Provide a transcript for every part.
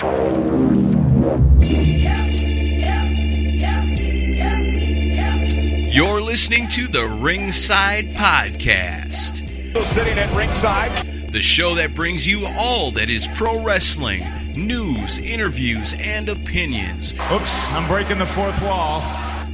You're listening to the Ringside Podcast. Sitting at ringside, the show that brings you all that is pro wrestling, news, interviews, and opinions. Oops, I'm breaking the fourth wall.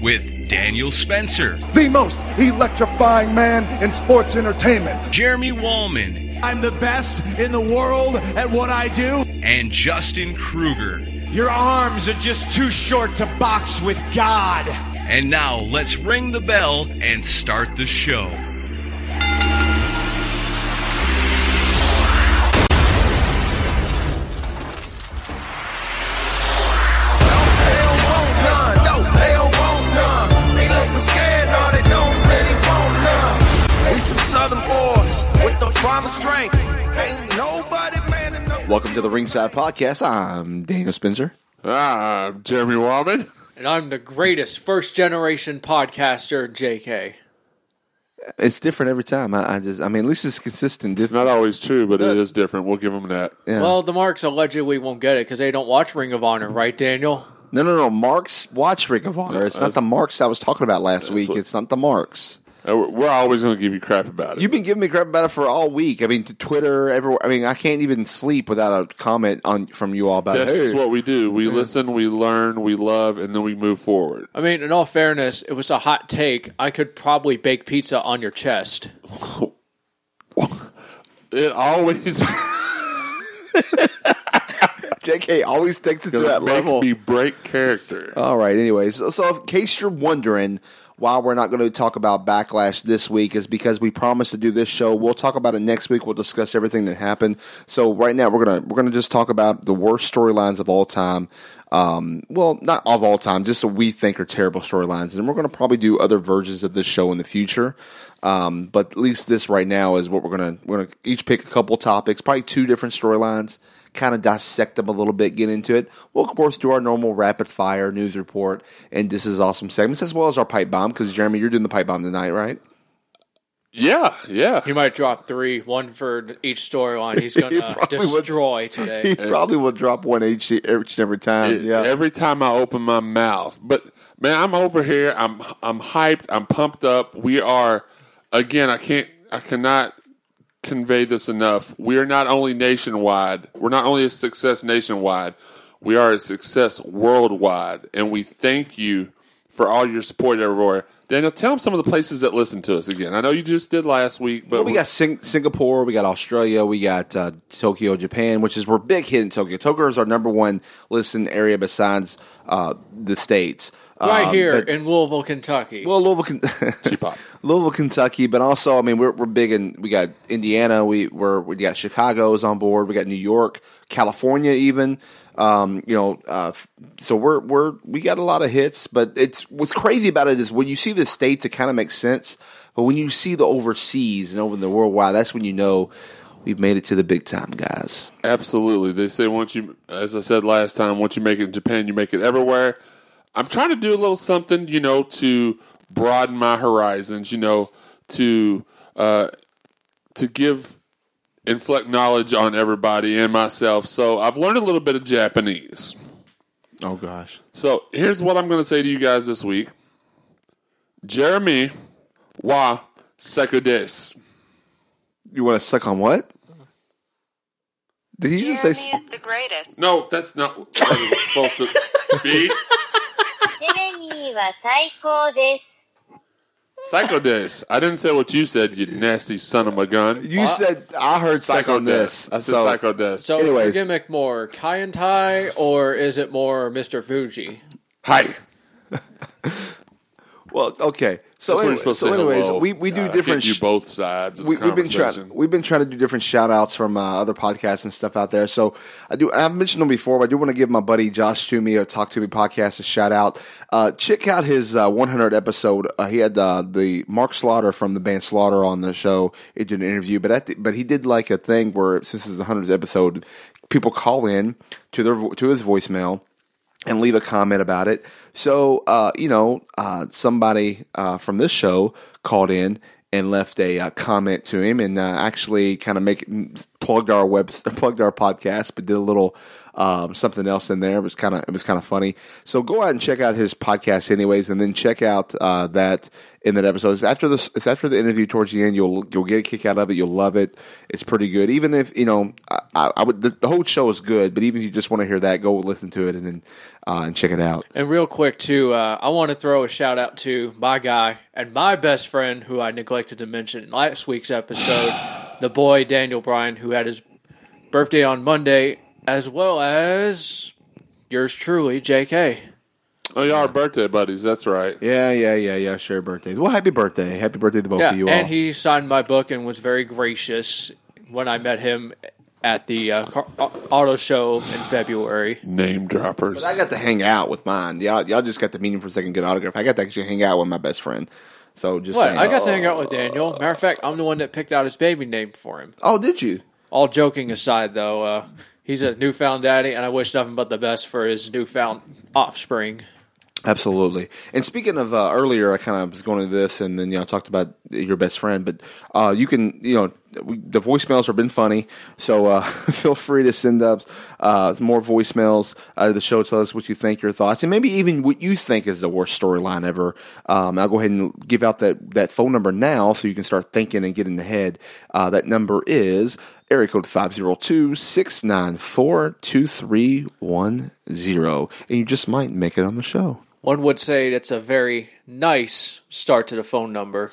With Daniel Spencer, the most electrifying man in sports entertainment. Jeremy Wallman, I'm the best in the world at what I do. And Justin Kruger, your arms are just too short to box with God. And now let's ring the bell and start the show. Welcome to the Ringside Podcast. I'm Daniel Spencer. I'm Jeremy Wallman. And I'm the greatest first-generation podcaster, JK. It's different every time. I mean, at least it's consistent. It's not always true, but it is different. We'll give them that. Yeah. Well, the Marks allegedly won't get it because they don't watch Ring of Honor, right, Daniel? No. Marks watch Ring of Honor. It's not the Marks I was talking about last week. It's not the Marks. We're always going to give you crap about it. You've been giving me crap about it for all week. I mean, to Twitter, everywhere. I mean, I can't even sleep without a comment from you all about it. That's what we do. We listen, we learn, we love, and then we move forward. I mean, in all fairness, it was a hot take. I could probably bake pizza on your chest. It always... JK always takes it to that level. Make me break character. All right, anyways. So in case you're wondering... why we're not going to talk about Backlash this week is because we promised to do this show. We'll talk about it next week. We'll discuss everything that happened. So right now we're gonna just talk about the worst storylines of all time. Well, not of all time, just what we think are terrible storylines. And we're going to probably do other versions of this show in the future. But at least this right now is what we're gonna each pick a couple topics, probably two different storylines, kind of dissect them a little bit, get into it. We'll, of course, do our normal rapid-fire news report, and this is awesome segments, as well as our pipe bomb, because, Jeremy, you're doing the pipe bomb tonight, right? Yeah. He might drop three, one for each storyline he's going to destroy today. He probably will drop one each and every time. Every time I open my mouth. But, man, I'm over here. I'm hyped. I'm pumped up. We are, again, I cannot convey this enough. We are not only nationwide. We're not only a success nationwide. We are a success worldwide, and we thank you for all your support everywhere. Daniel, tell them some of the places that listen to us again. I know you just did last week, but we got Singapore, we got Australia, we got Tokyo, Japan, which is we're big hit in Tokyo. Tokyo is our number one listen area besides the states. Right here in Louisville, Kentucky. Well, Louisville, Kentucky, but also, I mean, we're big in. We got Indiana. We got Chicago's on board. We got New York, California, even. So we got a lot of hits. But it's what's crazy about it is when you see the states, it kind of makes sense. But when you see the overseas and over the worldwide, that's when you know we've made it to the big time, guys. Absolutely, they say once you, as I said last time, once you make it in Japan, you make it everywhere. I'm trying to do a little something, to broaden my horizons, to inflict knowledge on everybody and myself. So I've learned a little bit of Japanese. Oh, gosh. So here's what I'm going to say to you guys this week. Jeremy wa seku desu. You want to suck on what? Did he just say... Jeremy is the greatest. No, that's not what it was supposed to be. Psycho desu. I didn't say what you said, you nasty son of a gun. You said I heard psycho desu. I said psycho desu. So anyways. Is your gimmick more Kai and Tai or is it more Mr. Fuji? Hi. Well, okay. So anyways, we do different. I get you both sides. We've been trying to do different shout outs from other podcasts and stuff out there. So I've mentioned them before, but I do want to give my buddy Josh Toomey or Talk To Me podcast a shout out. Check out his 100 episode. He had the Mark Slaughter from the band Slaughter on the show. He did an interview, but he did like a thing where since it's the 100th episode, people call in to his voicemail and leave a comment about it. So, somebody from this show called in and left a comment to him and actually kind of plugged our website, plugged our podcast, but did a little something else in there. It was kind of funny. So go out and check out his podcast, anyways, and then check out that in that episode. It's after the interview towards the end. You'll get a kick out of it. You'll love it. It's pretty good. Even if the whole show is good, but even if you just want to hear that, go listen to it and then and check it out. And real quick too, I want to throw a shout out to my guy and my best friend who I neglected to mention in last week's episode. The boy, Daniel Bryan, who had his birthday on Monday, as well as yours truly, JK. Oh, y'all are birthday buddies. That's right. Yeah. Share birthdays. Well, happy birthday. Happy birthday to both of you all. And he signed my book and was very gracious when I met him at the auto show in February. Name droppers. But I got to hang out with mine. Y'all just got to meet him for a second, get an autograph. I got to actually hang out with my best friend. So just what? I got to hang out with Daniel. Matter of fact, I'm the one that picked out his baby name for him. Oh, did you? All joking aside, though, he's a newfound daddy, and I wish nothing but the best for his newfound offspring. Absolutely. And speaking of earlier, I kind of was going into this, and then talked about your best friend, but you can the voicemails have been funny, so feel free to send up more voicemails to the show. Tell us what you think, your thoughts, and maybe even what you think is the worst storyline ever. I'll go ahead and give out that phone number now so you can start thinking and getting ahead. That number is area code 502-694-2310, and you just might make it on the show. One would say that's a very nice start to the phone number.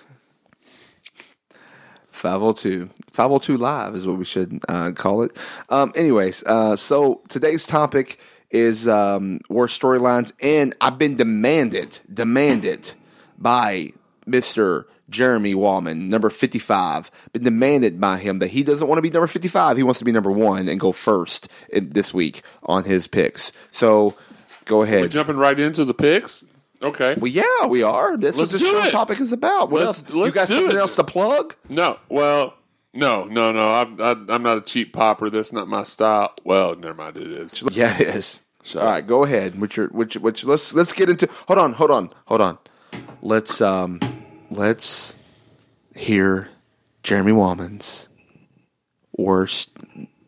502 live is what we should call it. So today's topic is worst storylines, and I've been demanded by Mr. Jeremy Wallman, number 55. Been demanded by him that he doesn't want to be number 55. He wants to be number 1 and go first this week on his picks. So go ahead. We're jumping right into the picks. Okay. Well, yeah, we are. That's what this show topic is about. What else? You got something else to plug? No. Well, no. I'm not a cheap popper. That's not my style. Well, never mind. It is. Yeah, it is. All right, go ahead. Which? Let's get into. Hold on. Let's hear Jeremy Wallman's worst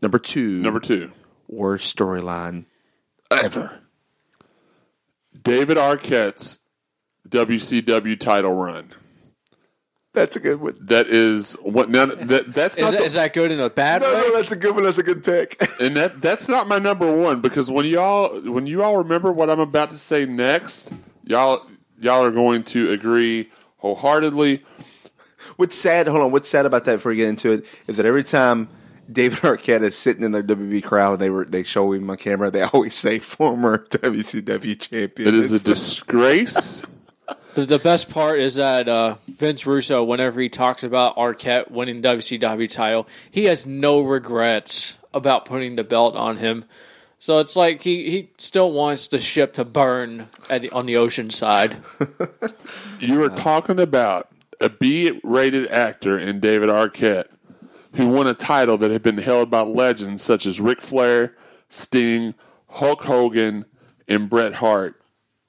number two worst storyline ever. David Arquette's WCW title run. That's a good one. That is what. Now that's not. Is that good in a bad way? No, that's a good one. That's a good pick. And that's not my number one, because when you all remember what I'm about to say next, y'all are going to agree wholeheartedly. What's sad about that? Before we get into it, is that every time David Arquette is sitting in their WB crowd, they show him on camera, they always say former WCW champion. It is a disgrace. The best part is that Vince Russo, whenever he talks about Arquette winning WCW title, he has no regrets about putting the belt on him. So it's like he still wants the ship to burn on the ocean side. You were talking about a B-rated actor in David Arquette who won a title that had been held by legends such as Ric Flair, Sting, Hulk Hogan, and Bret Hart.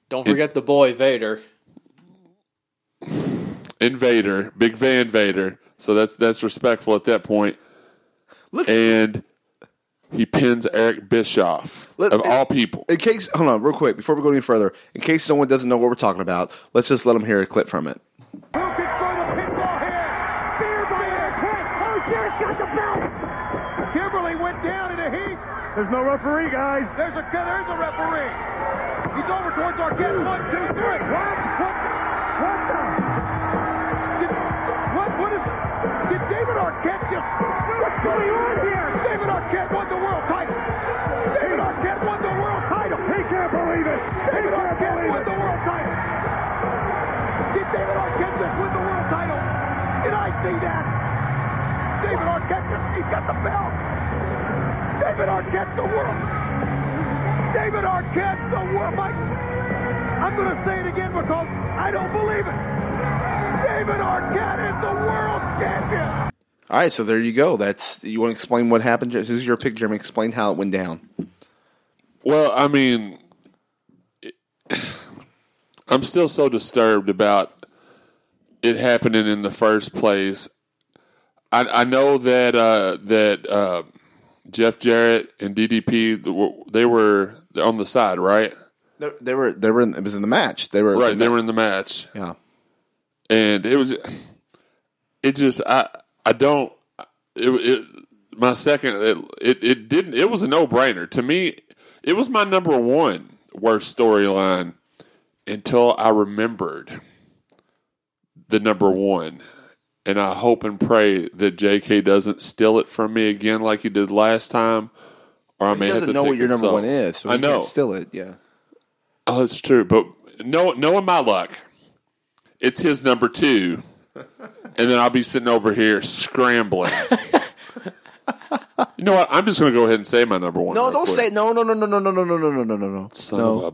Don't forget the boy, Vader. And Vader, Big Van Vader. So that's respectful at that point. And he pins Eric Bischoff, of all people. In case, hold on, real quick, before we go any further, in case someone doesn't know what we're talking about, let's just let them hear a clip from it. There's no referee, guys. There's a referee. He's over towards Arquette. 1, 2, 3. Did David Arquette just... What's going on here? David Arquette won the world title. David Arquette won the world title. He can't believe it. David Arquette won the world title. Did David Arquette just win the world title? Did I see that? David Arquette just... He's got the belt. David Arquette, the world. David Arquette, the world. I'm going to say it again because I don't believe it. David Arquette is the world champion. All right, so there you go. You want to explain what happened? This is your pick, Jeremy. Explain how it went down. Well, I mean, I'm still so disturbed about it happening in the first place. I know that that Jeff Jarrett and DDP, they were on the side, right? They were. It was in the match. They were right. They were in the match. Yeah, and it was. It just I don't. It my second. It didn't. It was a no brainer to me. It was my number one worst storyline until I remembered the number one. And I hope and pray that JK doesn't steal it from me again like he did last time. Or I may have to take it. He doesn't know what your number one is, so he can't steal it, yeah. Oh, that's true. But knowing my luck, it's his number two. And then I'll be sitting over here scrambling. You know what? I'm just going to go ahead and say my number one. No, don't say it. No. Son of a...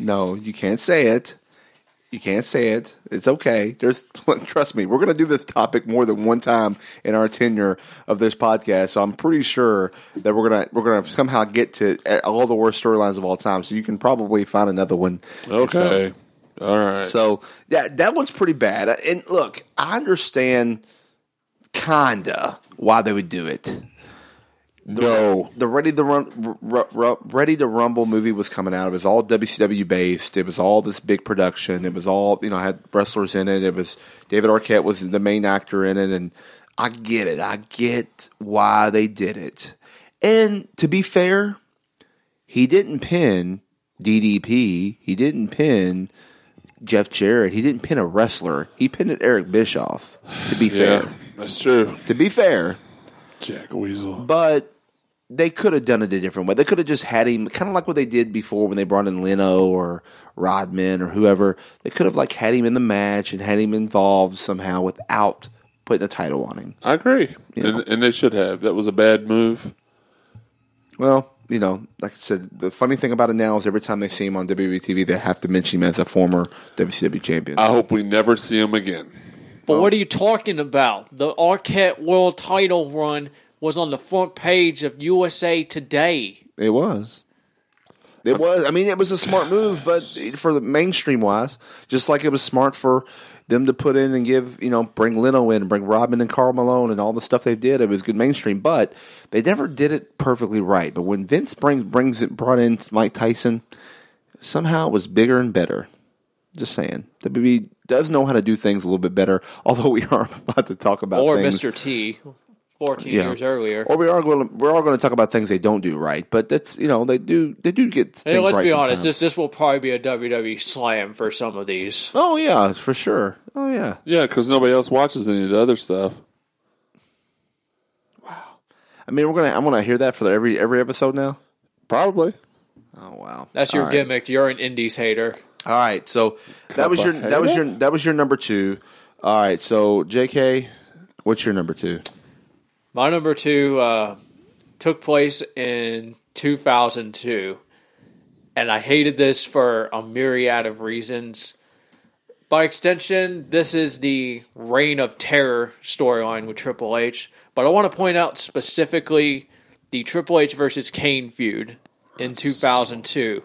No, you can't say it. You can't say it. It's okay. Trust me, we're going to do this topic more than one time in our tenure of this podcast. So I'm pretty sure that we're gonna somehow get to all the worst storylines of all time. So you can probably find another one. Okay. So, all right. So that one's pretty bad. And look, I understand kinda why they would do it. The Ready to Rumble movie was coming out. It was all WCW based. It was all this big production. It was all, had wrestlers in it. It was David Arquette was the main actor in it, and I get it. I get why they did it. And to be fair, he didn't pin DDP. He didn't pin Jeff Jarrett. He didn't pin a wrestler. He pinned Eric Bischoff. To be fair, yeah, that's true. To be fair, Jack Weasel, but. They could have done it a different way. They could have just had him, kind of like what they did before when they brought in Leno or Rodman or whoever. They could have had him in the match and had him involved somehow without putting a title on him. I agree, and they should have. That was a bad move. Well, like I said, the funny thing about it now is every time they see him on WWE TV, they have to mention him as a former WCW champion. I hope we never see him again. But what are you talking about? The Arquette World Title run was on the front page of USA Today. It was. It was. I mean, it was a smart move, but for the mainstream-wise, just like it was smart for them to put in and give, bring Leno in, bring Rodman and Karl Malone and all the stuff they did. It was good mainstream, but they never did it perfectly right. But when Vince brought in Mike Tyson, somehow it was bigger and better. Just saying. WWE does know how to do things a little bit better, although we are about to talk about things. Or Mr. T. 14 years earlier, or we're all going to talk about things they don't do right, but that's they do get things right. Let's be honest, this will probably be a WWE slam for some of these. Oh yeah, for sure. Oh yeah, because nobody else watches any of the other stuff. Wow, I mean I'm gonna hear that for every episode now, probably. Oh wow, that's your gimmick. You're an indies hater. All right, so that was your number two. All right, so JK, what's your number two? My number two took place in 2002, and I hated this for a myriad of reasons. By extension, this is the Reign of Terror storyline with Triple H, but I want to point out specifically the Triple H versus Kane feud in 2002.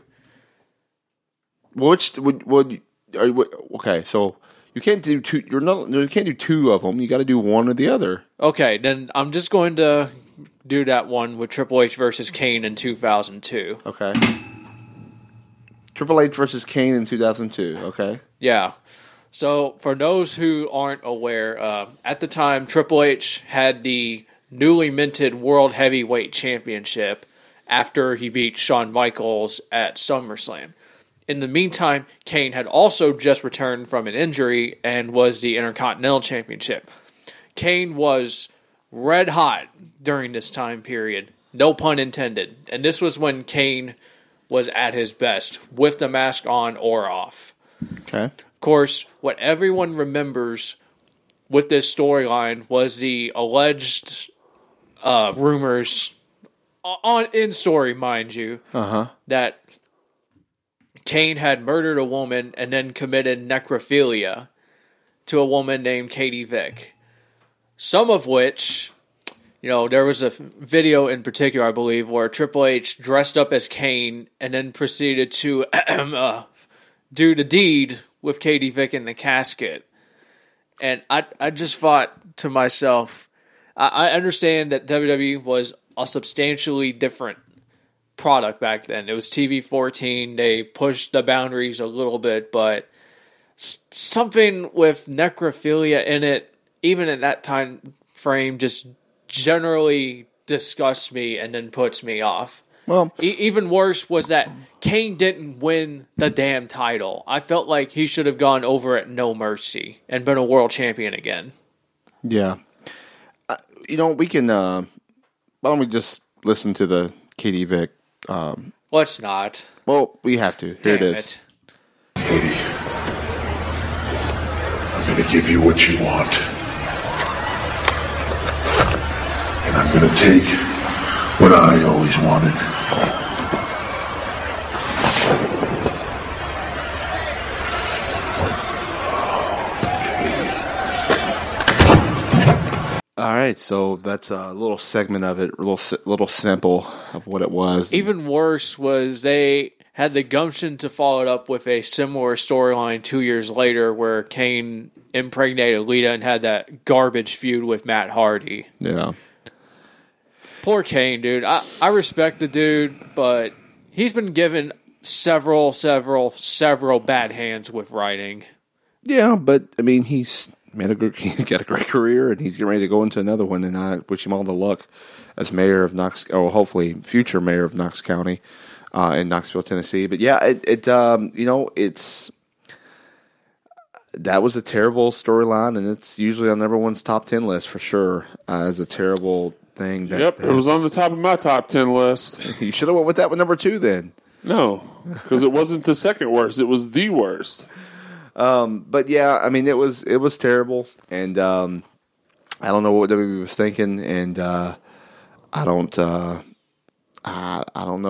So... You can't do two. You can't do two of them. You got to do one or the other. Okay, then I'm just going to do that one with Triple H versus Kane in 2002. Okay. Triple H versus Kane in 2002. Okay. Yeah. So for those who aren't aware, at the time Triple H had the newly minted World Heavyweight Championship after he beat Shawn Michaels at SummerSlam. In the meantime, Kane had also just returned from an injury and was the Intercontinental Championship. Kane was red hot during this time period, no pun intended. And this was when Kane was at his best, with the mask on or off. Okay. Of course, what everyone remembers with this storyline was the alleged rumors, in story, mind you, that Kane had murdered a woman and then committed necrophilia to a woman named Katie Vick. Some of which, there was a video in particular, I believe, where Triple H dressed up as Kane and then proceeded to do the deed with Katie Vick in the casket. And I just thought to myself, I understand that WWE was a substantially different product back then. It was TV-14. They pushed the boundaries a little bit, but something with necrophilia in it, even at that time frame, just generally disgusts me and then puts me off. Well, even worse was that Kane didn't win the damn title. I felt like he should have gone over at No Mercy and been a world champion again. Yeah. You know, we can, why don't we just listen to the Katie Vick? Let's not. Well, we have to. Here it is. Katie, I'm going to give you what you want. And I'm going to take what I always wanted. All right, so that's a little segment of it, a little sample of what it was. Even worse was they had the gumption to follow it up with a similar storyline 2 years later where Kane impregnated Lita and had that garbage feud with Matt Hardy. Yeah. Poor Kane, dude. I respect the dude, but he's been given several bad hands with writing. Yeah, but, I mean, he's got a great career, and he's getting ready to go into another one, and I wish him all the luck as mayor of Knox, or hopefully future mayor of Knox County in Knoxville, Tennessee. But yeah, that was a terrible storyline, and it's usually on everyone's top 10 list for sure as a terrible thing. It was on the top of my top 10 list. You should have went with that with number 2 then. No, because it wasn't the second worst. It was the worst. But yeah, I mean, it was terrible, and I don't know what WWE was thinking, and I don't know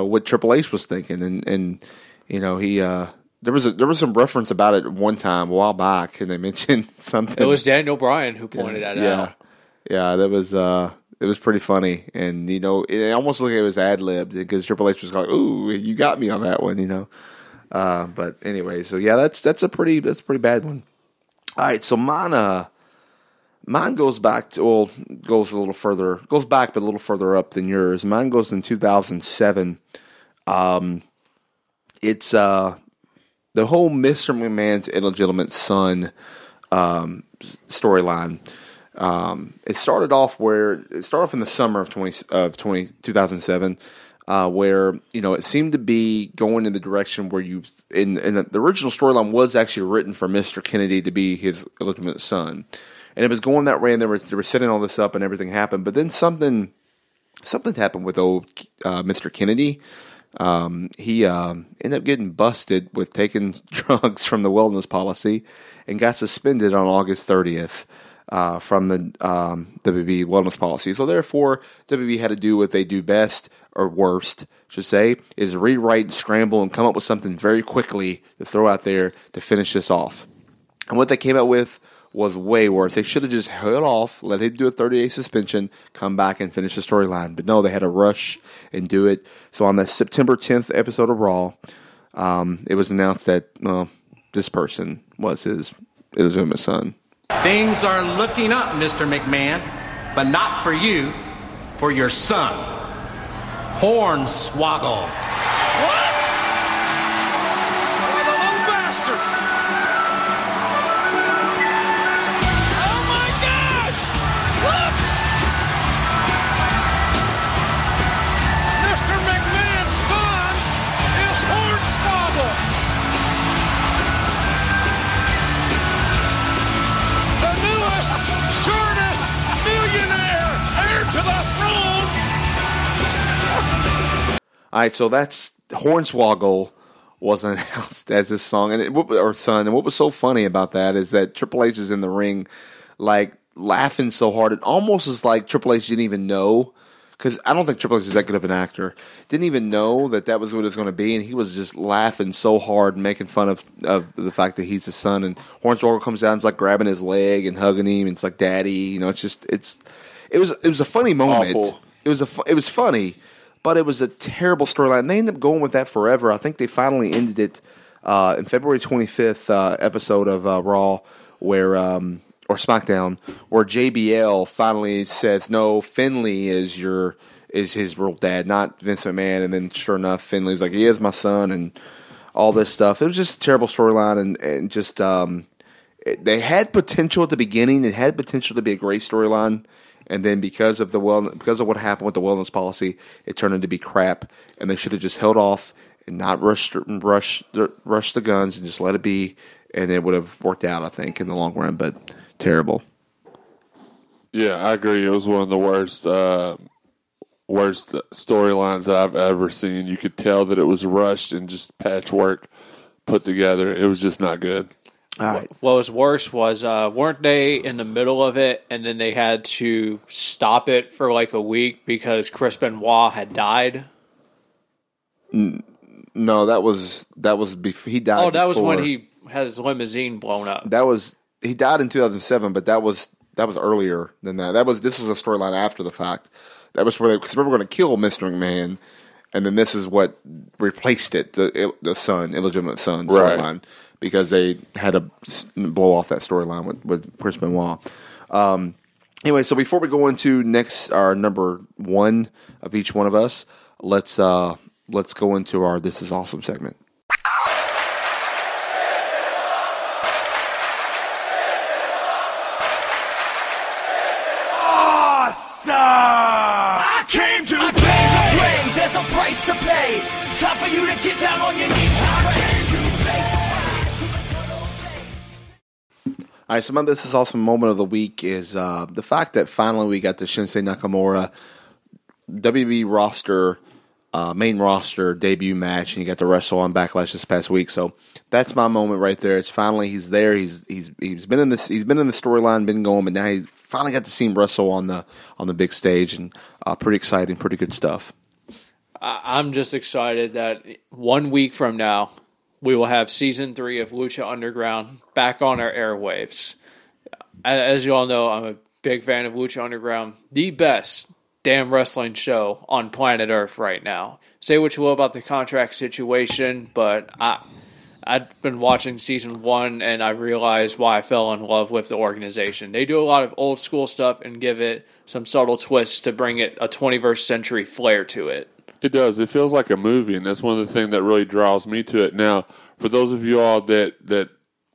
what Triple H was thinking, and you know, he there was some reference about it one time a while back, and they mentioned something. It was Daniel Bryan who pointed that out. Yeah, that was it was pretty funny, and you know, it almost looked like it was ad-libbed because Triple H was like, "Ooh, you got me on that one," you know. But anyway, so yeah, that's a pretty bad one. All right, so mine goes back to goes back but a little further up than yours. Mine goes in 2007. It's the whole Mr. McMahon's illegitimate son storyline. It started off in the summer of 2007. Where, you know, it seemed to be going in the direction where the original storyline was actually written for Mr. Kennedy to be his illegitimate son. And it was going that way, and they were setting all this up and everything happened. But then something happened with old Mr. Kennedy. He ended up getting busted with taking drugs from the wellness policy and got suspended on August 30th. From the WB wellness policy. So therefore, WB had to do what they do best, or worst, I should say, is rewrite, scramble, and come up with something very quickly to throw out there to finish this off. And what they came up with was way worse. They should have just held off, let him do a 30-day suspension, come back and finish the storyline. But no, they had to rush and do it. So on the September 10th episode of Raw, it was announced that this person was his illegitimate son. Things are looking up, Mr. McMahon, but not for you, for your son, Hornswoggle. What? What a little bastard! Oh my gosh! Look! Mr. McMahon's son is Hornswoggle! Shortest millionaire heir to the throne. All right, so that's Hornswoggle was announced as his son, and what was so funny about that is that Triple H is in the ring, like laughing so hard it almost is like Triple H didn't even know, because I don't think Triple H is that good of an actor. Didn't even know that was what it was going to be, and he was just laughing so hard and making fun of the fact that he's his son. And Hornswoggle comes down and is like grabbing his leg and hugging him, and it's like, "Daddy," you know. It's just it was a funny moment. Awful. It was funny, but it was a terrible storyline. They ended up going with that forever. I think they finally ended it in February 25th episode of Raw, where or SmackDown, where JBL finally says, no, Finley is his real dad, not Vince McMahon. And then sure enough, Finley's like, he is my son and all this stuff. It was just a terrible storyline, and just they had potential at the beginning. It had potential to be a great storyline. And then because of what happened with the wellness policy, it turned into be crap, and they should have just held off and not rush the guns and just let it be, and it would have worked out, I think, in the long run. But terrible. Yeah, I agree. It was one of the worst storylines that I've ever seen. You could tell that it was rushed and just patchwork put together. It was just not good. All right. What was worse was weren't they in the middle of it, and then they had to stop it for like a week because Chris Benoit had died? No, that was before he died. Oh, that was when he had his limousine blown up. He died in 2007, but that was earlier than that. This was a storyline after the fact. That was where because we were going to kill Mr. McMahon, and then this is what replaced it, the son, illegitimate son storyline. Right. Because they had to blow off that storyline with Chris Benoit. Anyway, so before we go into our number one of each one of us, let's go into our This Is Awesome segment. Awesome! I came to play. There's a price to pay. Time for you to get down on your knees. All right, so my This Is Awesome moment of the week is the fact that finally we got the Shinsuke Nakamura WWE roster, main roster debut match, and he got to wrestle on Backlash this past week. So that's my moment right there. It's finally he's there. He's been in the storyline, been going, but now he finally got to see him wrestle on the big stage, and pretty exciting, pretty good stuff. I'm just excited that 1 week from now, we will have Season 3 of Lucha Underground back on our airwaves. As you all know, I'm a big fan of Lucha Underground. The best damn wrestling show on planet Earth right now. Say what you will about the contract situation, but I've been watching Season 1, and I realized why I fell in love with the organization. They do a lot of old school stuff and give it some subtle twists to bring it a 21st century flair to it. It does. It feels like a movie, and that's one of the things that really draws me to it. Now, for those of you all that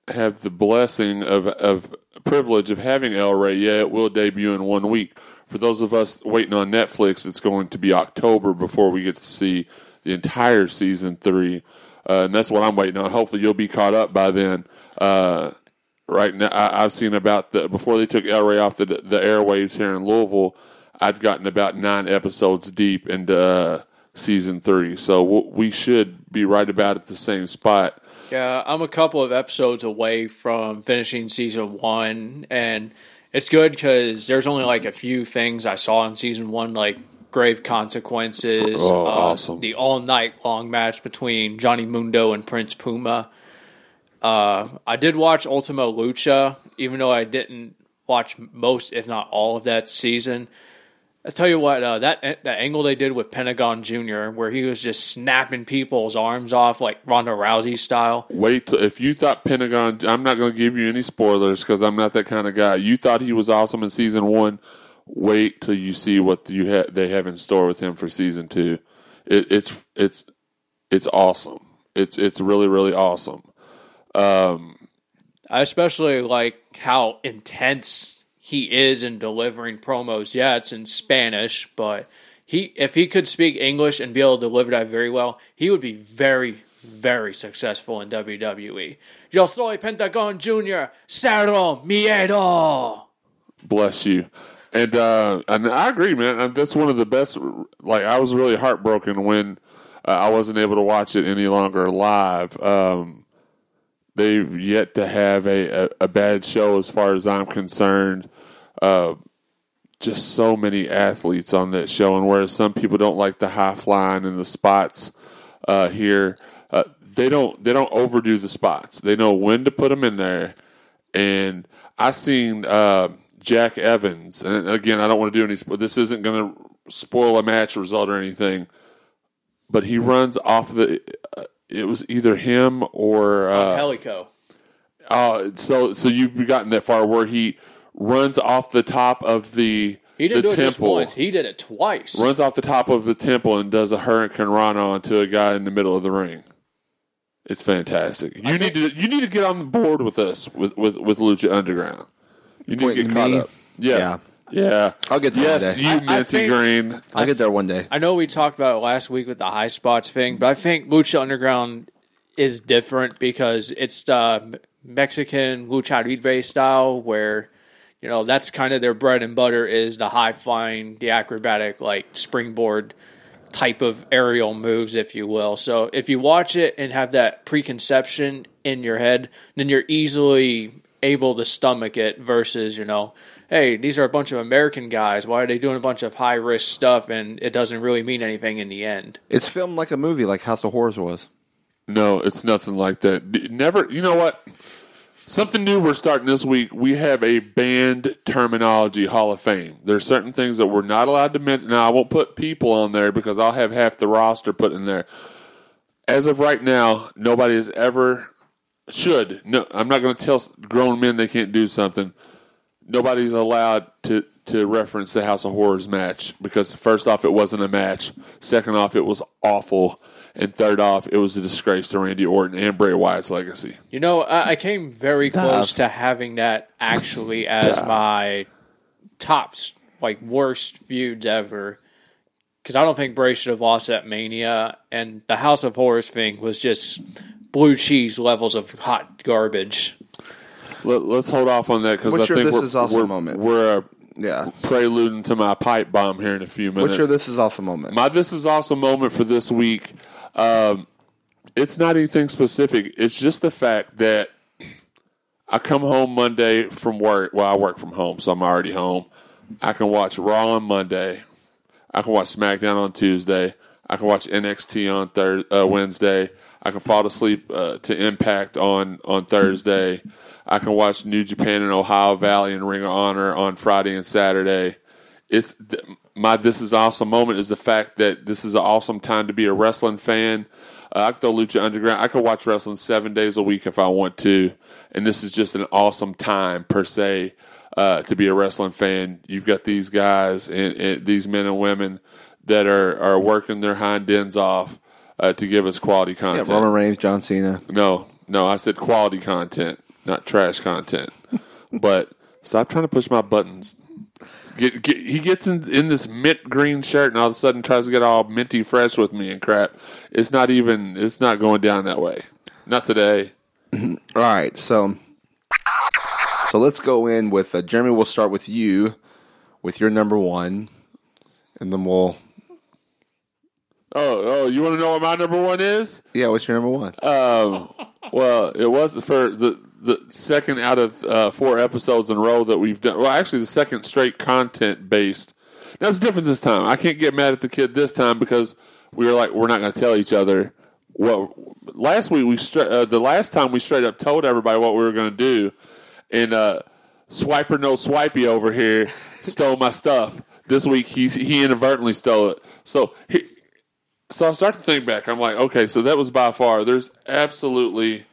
have the blessing of privilege of having El Rey, yeah, it will debut in 1 week. For those of us waiting on Netflix, it's going to be October before we get to see the entire Season 3, and that's what I'm waiting on. Hopefully, you'll be caught up by then. Right now, I've seen before they took El Rey off the airwaves here in Louisville, I'd gotten about 9 episodes deep into Season 3, so we should be right about at the same spot. Yeah, I'm a couple of episodes away from finishing Season 1, and it's good because there's only like a few things I saw in Season 1, like Grave Consequences, awesome. The all-night-long match between Johnny Mundo and Prince Puma. I did watch Ultimo Lucha, even though I didn't watch most, if not all, of that season. I'll tell you what, that angle they did with Pentagon Jr., where he was just snapping people's arms off like Ronda Rousey style. Wait, if you thought Pentagon, I'm not going to give you any spoilers because I'm not that kind of guy. You thought he was awesome in Season 1. Wait till you see what they have in store with him for Season 2. It's awesome. It's really, really awesome. I especially like how intense he is in delivering promos. Yeah, it's in Spanish, but if he could speak English and be able to deliver that very well, he would be very, very successful in WWE. Yo soy Pentagon Jr. Cero miedo. Bless you. And I agree, man. That's one of the best. Like, I was really heartbroken when I wasn't able to watch it any longer live. They've yet to have a bad show as far as I'm concerned. Just so many athletes on that show, and whereas some people don't like the high flying and the spots here, they don't overdo the spots. They know when to put them in there. And I seen Jack Evans, and again, I don't want to do this isn't going to spoil a match result or anything, but he runs off the. It was either him or Helico. So you've gotten that far where he runs off the top of the temple. He didn't do it just once. He did it twice. Runs off the top of the temple and does a Hurricane Rana onto a guy in the middle of the ring. It's fantastic. You need to get on board with us with Lucha Underground. You need to get caught up. Yeah. I'll get there one day. Green. I'll get there one day. I know we talked about it last week with the high spots thing, but I think Lucha Underground is different because it's Mexican Lucha Libre style where, you know, that's kind of their bread and butter is the high-flying, the acrobatic, like, springboard type of aerial moves, if you will. So if you watch it and have that preconception in your head, then you're easily able to stomach it versus, you know, hey, these are a bunch of American guys. Why are they doing a bunch of high-risk stuff, and it doesn't really mean anything in the end? It's filmed like a movie, like House of Horrors was. No, it's nothing like that. Never. You know what? Something new we're starting this week. We have a banned terminology Hall of Fame. There's certain things that we're not allowed to mention. Now, I won't put people on there because I'll have half the roster put in there. As of right now, nobody has ever should. No, I'm not going to tell grown men they can't do something. Nobody's allowed to reference the House of Horrors match because, first off, it wasn't a match. Second off, it was awful. And third off, it was a disgrace to Randy Orton and Bray Wyatt's legacy. You know, I came very close to having that actually as my worst feuds ever. Because I don't think Bray should have lost at Mania. And the House of Horrors thing was just blue cheese levels of hot garbage. Let's hold off on that because I think we're preluding to my pipe bomb here in a few minutes. What's your This Is Awesome moment? My This Is Awesome moment for this week... it's not anything specific. It's just the fact that I come home Monday from work. Well, I work from home, so I'm already home. I can watch Raw on Monday. I can watch SmackDown on Tuesday. I can watch NXT on Wednesday. I can fall asleep to Impact on Thursday. I can watch New Japan and Ohio Valley and Ring of Honor on Friday and Saturday. My This Is Awesome moment is the fact that this is an awesome time to be a wrestling fan. I could go Lucha Underground. I could watch wrestling 7 days a week if I want to. And this is just an awesome time, per se, to be a wrestling fan. You've got these guys and these men and women that are working their hind ends off to give us quality content. Yeah, Roman Reigns, John Cena. No, I said quality content, not trash content. But stop trying to push my buttons. He gets in this mint green shirt and all of a sudden tries to get all minty fresh with me and crap. It's not going down that way. Not today. All right, so let's go in with Jeremy. We'll start with you, with your number one, and then we'll. Oh! You want to know what my number one is? Yeah, what's your number one? Well, it was for the second out of 4 episodes in a row that we've done. Well, actually, the second straight content-based. Now, it's different this time. I can't get mad at the kid this time because we were like, we're not going to tell each other. Well, last week, the last time we straight up told everybody what we were going to do, and Swiper No Swipey over here stole my stuff. This week, he inadvertently stole it. So I start to think back. I'm like, okay, so that was by far. There's absolutely...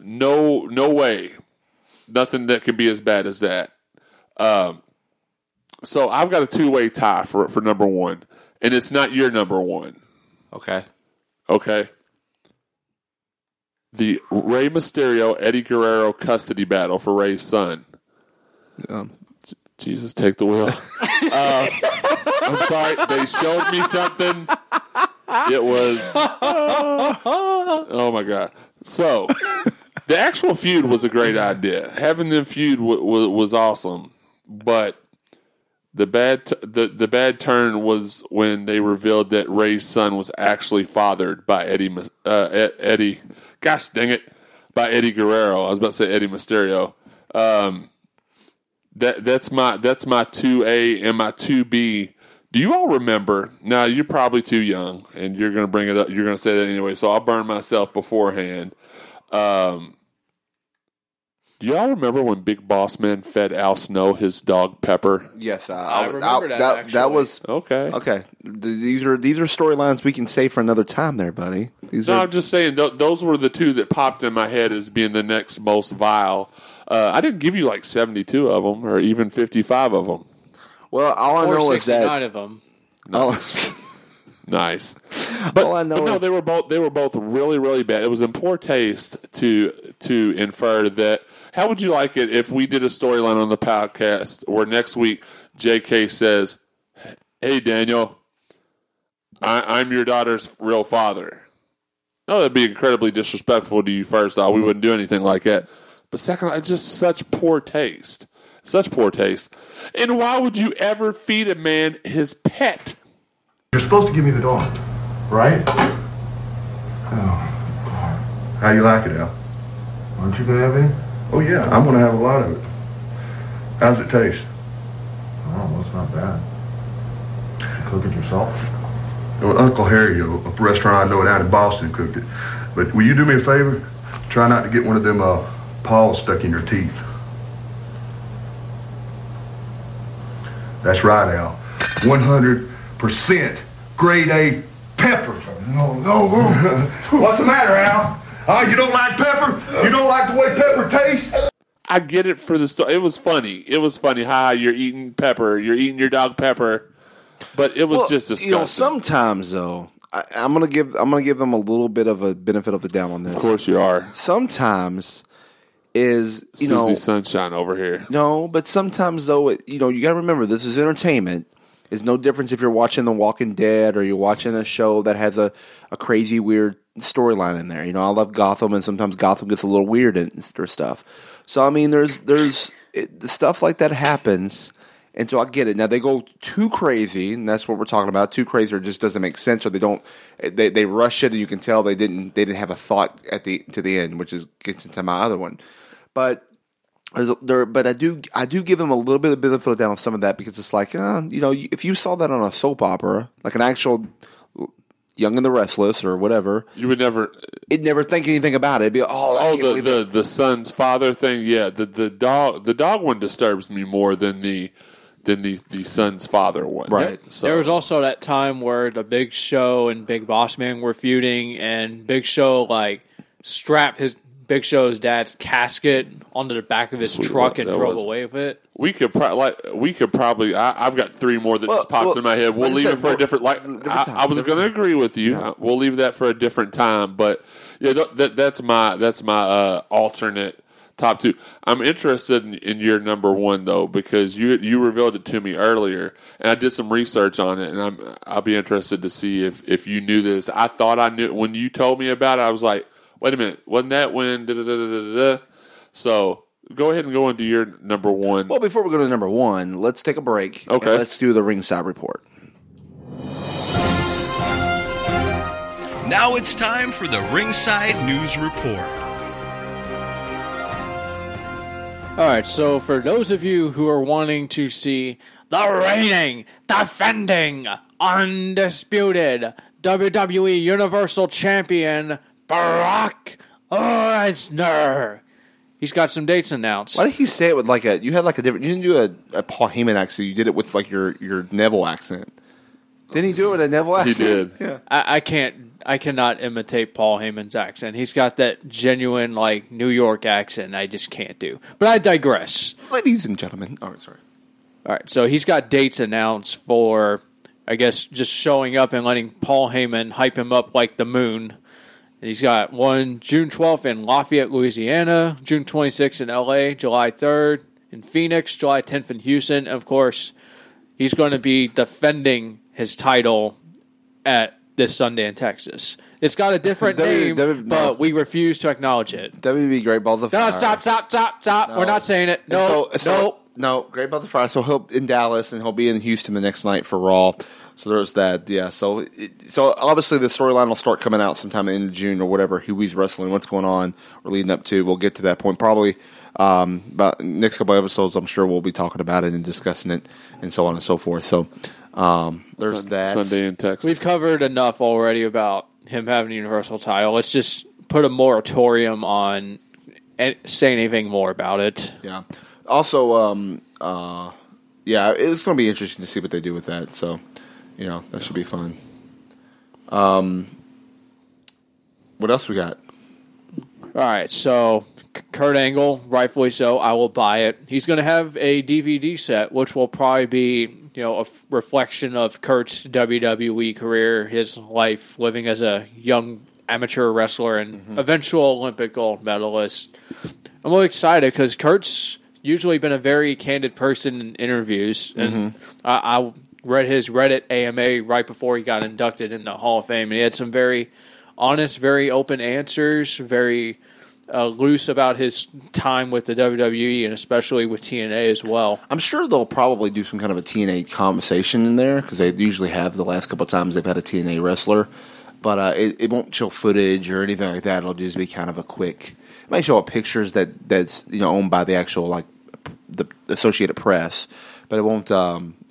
no way. Nothing that could be as bad as that. So I've got a 2-way tie for number one, and it's not your number one. Okay. The Rey Mysterio, Eddie Guerrero custody battle for Rey's son. Jesus, take the wheel. I'm sorry. They showed me something. It was... oh, my God. So, the actual feud was a great idea. Having them feud was awesome, but the bad turn was when they revealed that Rey's son was actually fathered by Eddie Guerrero. I was about to say Eddie Mysterio. That's my 2A and my 2B. Do you all remember? Now, you're probably too young, and you're going to bring it up. You're going to say that anyway, so I'll burn myself beforehand. Do y'all remember when Big Boss Man fed Al Snow his dog Pepper? Yes, I remember that. That was okay. Okay, these are storylines we can save for another time, there, buddy. I'm just saying those were the two that popped in my head as being the next most vile. I didn't give you like 72 of them, or even 55 of them. Well, all I know is that 69 of them. Nice. Nice. But, all I know is they were both really, really bad. It was in poor taste to infer that. How would you like it if we did a storyline on the podcast where next week JK says, "Hey Daniel, I'm your daughter's real father"? No, that'd be incredibly disrespectful to you. First off, we wouldn't do anything like that. But second, it's just such poor taste. Such poor taste. And why would you ever feed a man his pet? You're supposed to give me the dog, right? Oh. How you like it, Al? Aren't you going to have any? Oh, yeah. I'm going to have a lot of it. How's it taste? Oh, well, it's not bad. Did you cook it yourself? Well, Uncle Harry, a restaurant I know down in Boston, cooked it. But will you do me a favor? Try not to get one of them paws stuck in your teeth. That's right, Al. 100% grade A pepper. No. What's the matter, Al? You don't like pepper? You don't like the way pepper tastes? I get it for the story. It was funny. Ha, you're eating pepper. You're eating your dog Pepper. But it was just disgusting. You know, sometimes though, I'm gonna give them a little bit of a benefit of the doubt on this. Of course you are. Sometimes. Is you Susie know Sunshine over here? No, but sometimes though, you got to remember this is entertainment. It's no difference if you're watching The Walking Dead or you're watching a show that has a crazy weird storyline in there. You know, I love Gotham, and sometimes Gotham gets a little weird in their stuff. So I mean, there's stuff like that happens, and so I get it. Now they go too crazy, and that's what we're talking about. Too crazy, or just doesn't make sense, or they don't. They rush it, and you can tell they didn't have a thought to the end, which gets into my other one. But I do give them a little bit of benefit of the doubt on some of that because it's like, if you saw that on a soap opera, like an actual Young and the Restless or whatever, you would never think anything about it. It'd be the son's father thing. Yeah, the dog one disturbs me more than the son's father one. Right. So. There was also that time where the Big Show and Big Boss Man were feuding, and Big Show like strapped his. Big Show's dad's casket onto the back of his truck and drove away with it. We could probably. I've got three more that just popped in my head. We'll leave it for a different. I was going to agree with you. Yeah. We'll leave that for a different time. But yeah, that's my alternate top two. I'm interested in your number one though because you revealed it to me earlier, and I did some research on it, and I'll be interested to see if you knew this. I thought I knew when you told me about it. I was like. Wait a minute, wasn't that when da-da-da-da-da-da? So go ahead and go into your number one. Well, before we go to number one, let's take a break. Okay. And let's do the ringside report. Now it's time for the Ringside News Report. All right, so for those of you who are wanting to see the reigning, defending, undisputed WWE Universal Champion... Brock Lesnar. He's got some dates announced. Why did he say it with like a? You had like a different. You didn't do a Paul Heyman accent. You did it with like your Neville accent. Didn't he do it with a Neville accent? He did. Yeah. I cannot imitate Paul Heyman's accent. He's got that genuine like New York accent. I just can't do. But I digress. Ladies and gentlemen. Oh, sorry. All right. So he's got dates announced for, I guess, just showing up and letting Paul Heyman hype him up like the moon. He's got one June 12th in Lafayette, Louisiana, June 26th in L.A., July 3rd in Phoenix, July 10th in Houston. Of course, he's going to be defending his title at this Sunday in Texas. It's got a different name, but we refuse to acknowledge it. WB Great Balls of Fire. No, stop. No. We're not saying it. No. Great Balls of Fire. So he'll in Dallas, and he'll be in Houston the next night for Raw. So there's that, yeah. So obviously the storyline will start coming out sometime in June or whatever. Who he's wrestling, what's going on, or leading up to. We'll get to that point probably. About next couple of episodes, I'm sure we'll be talking about it and discussing it, and so on and so forth. So there's that Sunday in Texas. We've covered enough already about him having a Universal title. Let's just put a moratorium on say anything more about it. Yeah. Also, yeah, it's going to be interesting to see what they do with that. So, you know, that should be fun. What else we got? All right, so Kurt Angle, rightfully so, I will buy it. He's going to have a DVD set, which will probably be, you know, a reflection of Kurt's WWE career, his life living as a young amateur wrestler and eventual Olympic gold medalist. I'm really excited because Kurt's usually been a very candid person in interviews, and I read his Reddit AMA right before he got inducted in the Hall of Fame, and he had some very honest, very open answers, very loose about his time with the WWE and especially with TNA as well. I'm sure they'll probably do some kind of a TNA conversation in there because they usually have the last couple of times they've had a TNA wrestler. But it won't show footage or anything like that. It'll just be kind of a quick. It might show up pictures that's you know owned by the actual like the Associated Press, but it won't.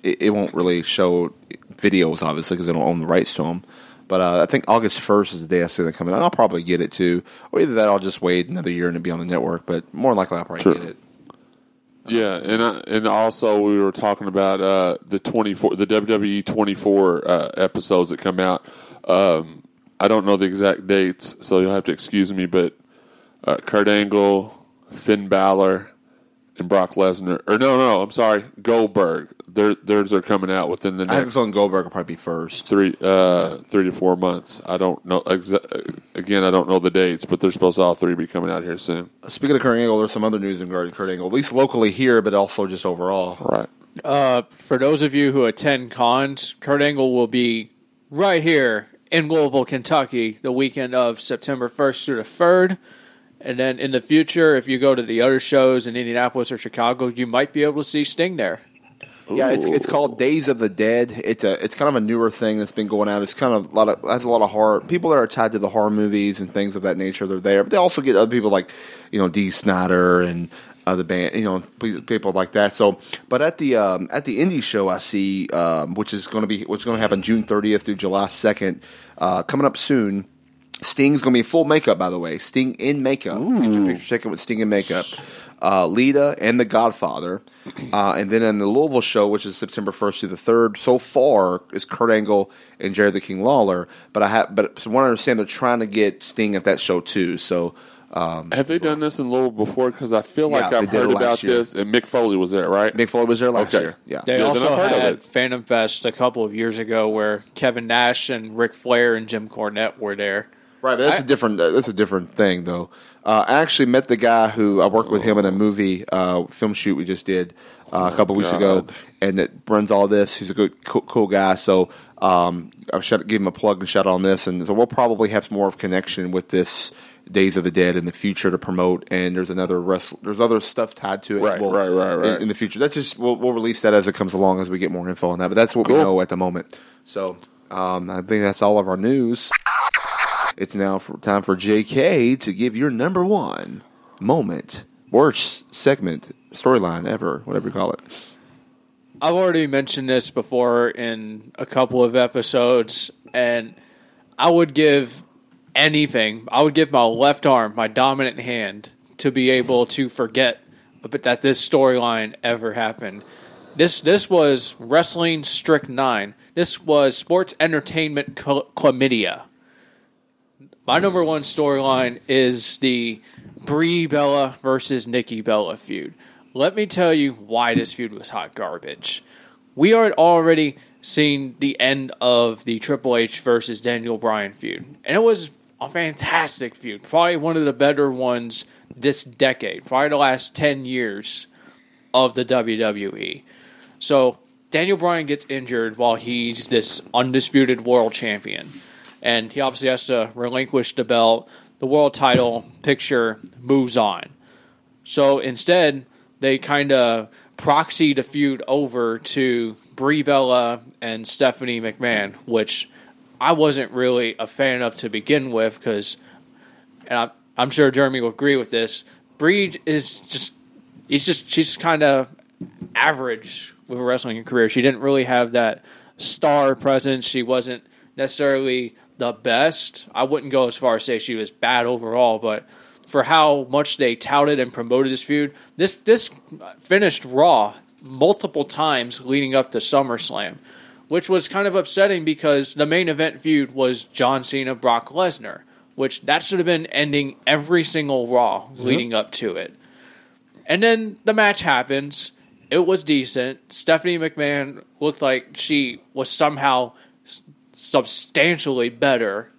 It won't really show videos, obviously, because they don't own the rights to them. But I think August 1st is the day I see that coming out. I'll probably get it too, or either that, I'll just wait another year and it'll be on the network. But more than likely, I'll probably get it. Yeah, and also we were talking about the WWE 24 episodes that come out. I don't know the exact dates, so you'll have to excuse me, but Kurt Angle, Finn Balor, and Brock Lesnar. Or no, I'm sorry, Goldberg. Theirs are coming out within the next... I have a feeling Goldberg will probably be first. 3 to 4 months. I don't know... Again, I don't know the dates, but they're supposed to all three be coming out here soon. Speaking of Kurt Angle, there's some other news regarding Kurt Angle, at least locally here, but also just overall. Right. For those of you who attend cons, Kurt Angle will be right here in Louisville, Kentucky, the weekend of September 1st through the 3rd. And then in the future, if you go to the other shows in Indianapolis or Chicago, you might be able to see Sting there. Ooh. Yeah, it's called Days of the Dead. It's kind of a newer thing that's been going out. It's kind of a lot of horror. People that are tied to the horror movies and things of that nature, they're there. But they also get other people like, you know, Dee Snider and the band, you know, people like that. So, but at the indie show, I see what's going to happen June 30th through July 2nd, coming up soon. Sting's going to be in full makeup, by the way. Sting in makeup. Check it with Sting in makeup. Lita and The Godfather, and then in the Louisville show, which is September 1st through the 3rd, so far is Kurt Angle and Jerry the King Lawler. But from what I understand, they're trying to get Sting at that show too. So. Have they done this in Louisville before? Because I feel like I've heard about this, and Mick Foley was there, right? Mick Foley was there last year. Yeah, they also had Phantom Fest a couple of years ago, where Kevin Nash and Ric Flair and Jim Cornette were there. Right, but that's a different thing, though. I actually met the guy who I worked with him in a movie film shoot we just did a couple weeks ago, and that runs all this. He's a good, cool guy. So I gave him a plug and shout on this, and so we'll probably have some more of a connection with this Days of the Dead in the future to promote. And there's there's other stuff tied to it. Right. In the future, that's just we'll release that as it comes along as we get more info on that. But that's what we know at the moment. So I think that's all of our news. It's now time for JK to give your number one moment, worst segment, storyline ever, whatever you call it. I've already mentioned this before in a couple of episodes, and I would give anything. I would give my left arm, my dominant hand, to be able to forget that this storyline ever happened. This was Wrestling Strychnine. This was Sports Entertainment Chlamydia. My number one storyline is the Brie Bella versus Nikki Bella feud. Let me tell you why this feud was hot garbage. We had already seen the end of the Triple H versus Daniel Bryan feud, and it was a fantastic feud. Probably one of the better ones this decade, probably the last 10 years of the WWE. So Daniel Bryan gets injured while he's this undisputed world champion. And he obviously has to relinquish the belt. The world title picture moves on. So instead, they kind of proxy the feud over to Brie Bella and Stephanie McMahon, which I wasn't really a fan of to begin with because, and I'm sure Jeremy will agree with this, Brie is she's kind of average with her wrestling career. She didn't really have that star presence. She wasn't necessarily the best. I wouldn't go as far as say she was bad overall, but for how much they touted and promoted this feud. This finished Raw multiple times leading up to SummerSlam, which was kind of upsetting because the main event feud was John Cena, Brock Lesnar, which that should have been ending every single Raw leading up to it. And then the match happens. It was decent. Stephanie McMahon looked like she was somehow substantially better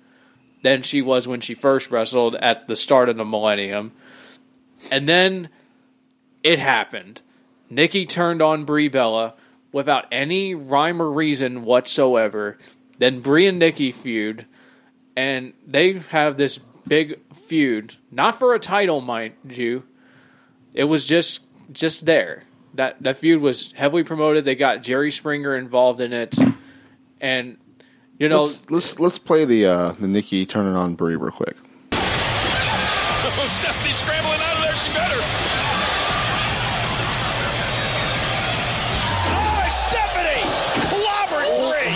than she was when she first wrestled at the start of the millennium. And then it happened. Nikki turned on Brie Bella without any rhyme or reason whatsoever. Then Brie and Nikki feud, and they have this big feud. Not for a title, mind you. It was just there. That feud was heavily promoted. They got Jerry Springer involved in it. And you know, let's play the Nikki turning on Brie real quick. Oh, Stephanie's scrambling out of there. She better. Oh, Stephanie clobbered Brie.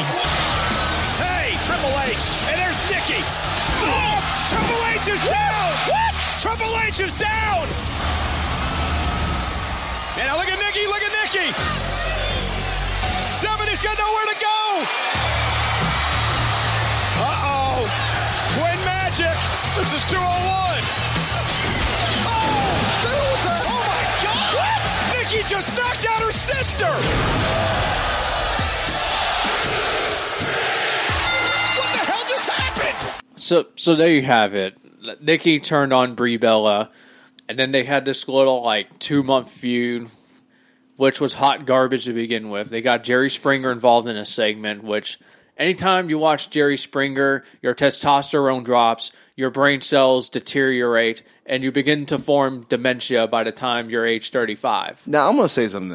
Hey, Triple H, and there's Nikki. Oh, Triple H is down. What? Triple H is down. And now look at Nikki. Look at Nikki. Stephanie's got nowhere to go. This is 201. Oh, my God. What? Nikki just knocked out her sister. What the hell just happened? So there you have it. Nikki turned on Brie Bella, and then they had this little, 2-month feud, which was hot garbage to begin with. They got Jerry Springer involved in a segment, which... anytime you watch Jerry Springer, your testosterone drops, your brain cells deteriorate, and you begin to form dementia by the time you're age 35. Now I'm gonna say something.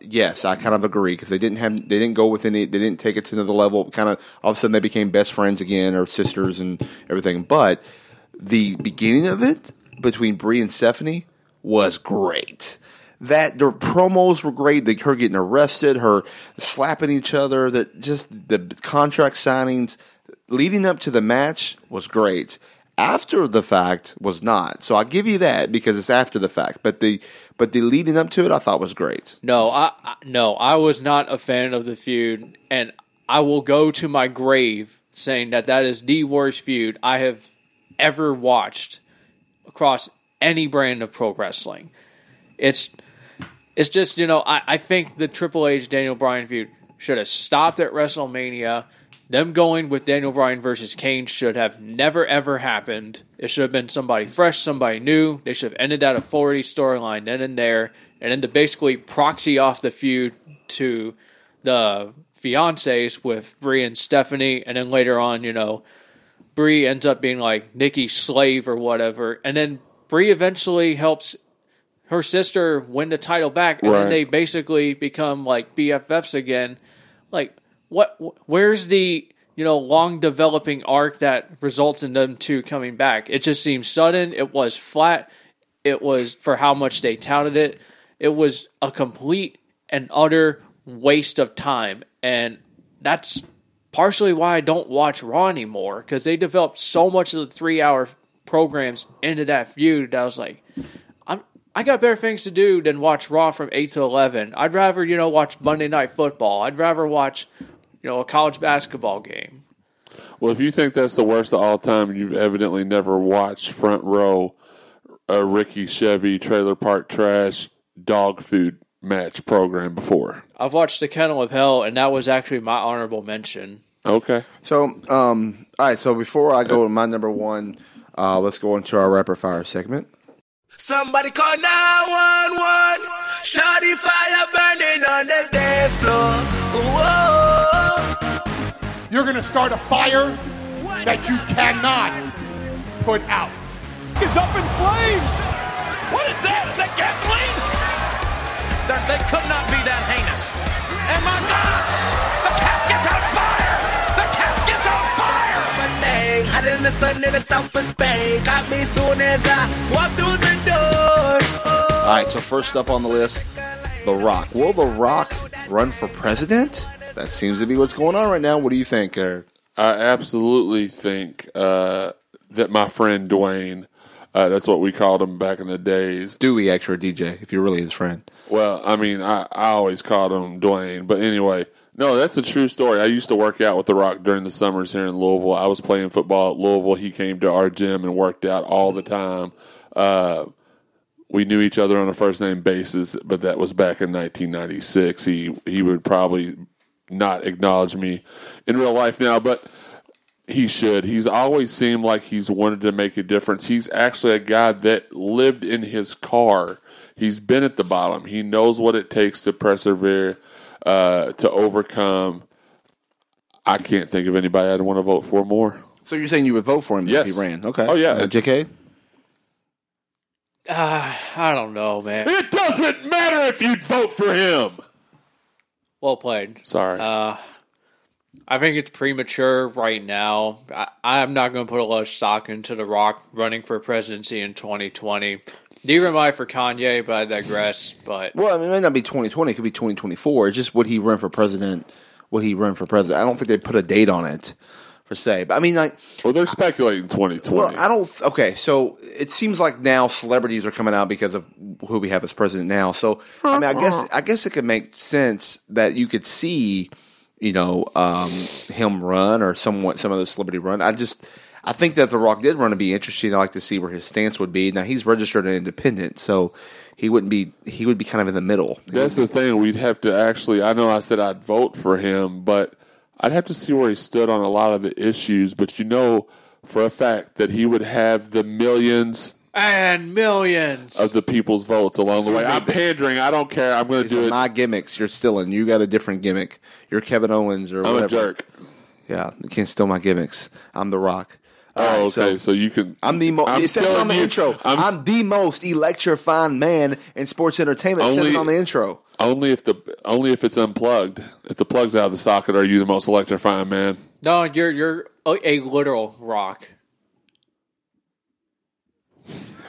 Yes, I kind of agree because they didn't take it to another level. Kind of all of a sudden they became best friends again or sisters and everything. But the beginning of it between Brie and Stephanie was great. That their promos were great. Her getting arrested, her slapping each other, that just the contract signings leading up to the match was great. After the fact was not. So I'll give you that because it's after the fact. But the leading up to it, I thought was great. No, I was not a fan of the feud, and I will go to my grave saying that is the worst feud I have ever watched across any brand of pro wrestling. It's just, I think the Triple H Daniel Bryan feud should have stopped at WrestleMania. Them going with Daniel Bryan versus Kane should have never, ever happened. It should have been somebody fresh, somebody new. They should have ended that authority storyline then and there, and then to basically proxy off the feud to the fiancés with Brie and Stephanie, and then later on, Brie ends up being like Nikki's slave or whatever, and then Brie eventually helps her sister win the title back, and then they basically become like BFFs again. Like, what? Where's the long developing arc that results in them two coming back? It just seems sudden. It was flat. It was for how much they touted it. It was a complete and utter waste of time, and that's partially why I don't watch Raw anymore because they developed so much of the 3-hour programs into that feud that I was like, I got better things to do than watch Raw from 8 to 11. I'd rather, watch Monday Night Football. I'd rather watch, a college basketball game. Well, if you think that's the worst of all time, you've evidently never watched Front Row, a Ricky Chevy Trailer Park Trash dog food match program before. I've watched The Kennel of Hell, and that was actually my honorable mention. Okay. So, all right, so before I go to my number one, let's go into our rapid fire segment. Somebody call 911. Shawty fire burning on the dance floor. Whoa. You're going to start a fire that you cannot put out. It's up in flames. What is that? Is that gasoline? They could not be that heinous. And my God, the casket's on fire. The casket's on fire. Hot in the sun in the south of Spain. Got me soon as I walk through the door. All right, so first up on the list, The Rock. Will The Rock run for president? That seems to be what's going on right now. What do you think, Eric? I absolutely think that my friend Dwayne, that's what we called him back in the days. Dewey, actually, DJ, if you're really his friend. Well, I mean, I always called him Dwayne. But anyway, no, that's a true story. I used to work out with The Rock during the summers here in Louisville. I was playing football at Louisville. He came to our gym and worked out all the time. We knew each other on a first-name basis, but that was back in 1996. He would probably not acknowledge me in real life now, but he should. He's always seemed like he's wanted to make a difference. He's actually a guy that lived in his car. He's been at the bottom. He knows what it takes to persevere, to overcome. I can't think of anybody I'd want to vote for more. So you're saying you would vote for him if he ran? Okay. Oh, yeah. JK? I don't know, man. It doesn't matter if you'd vote for him. Well played. Sorry. I think it's premature right now. I'm not going to put a lot of stock into The Rock running for presidency in 2020. Neither am I for Kanye, but I digress. But well, I mean, it may not be 2020. It could be 2024. It's just would he run for president? Would he run for president? I don't think they put a date on it. Per se, but I mean, like, well, they're speculating 2020. Well, I don't. Okay, so it seems like now celebrities are coming out because of who we have as president now. So I mean, I guess it could make sense that you could see, you know, him run or some other celebrity run. I think that The Rock did run to be interesting. I'd like to see where his stance would be. Now he's registered and independent, so he would be kind of in the middle. That's the thing. We'd have to actually. I know I said I'd vote for him, but I'd have to see where he stood on a lot of the issues, but you know for a fact that he would have the millions and millions of the people's votes along the way. I'm pandering. I don't care. I'm going to do it. My gimmicks. You're stealing. You got a different gimmick. You're Kevin Owens or whatever. I'm a jerk. Yeah, you can't steal my gimmicks. I'm The Rock. Oh, okay. So you can. I'm the most. It says on the intro. I'm the most electrifying man in sports entertainment. It says it on the intro. Only if it's unplugged. If the plug's out of the socket, are you the most electrifying man? No, you're a literal rock.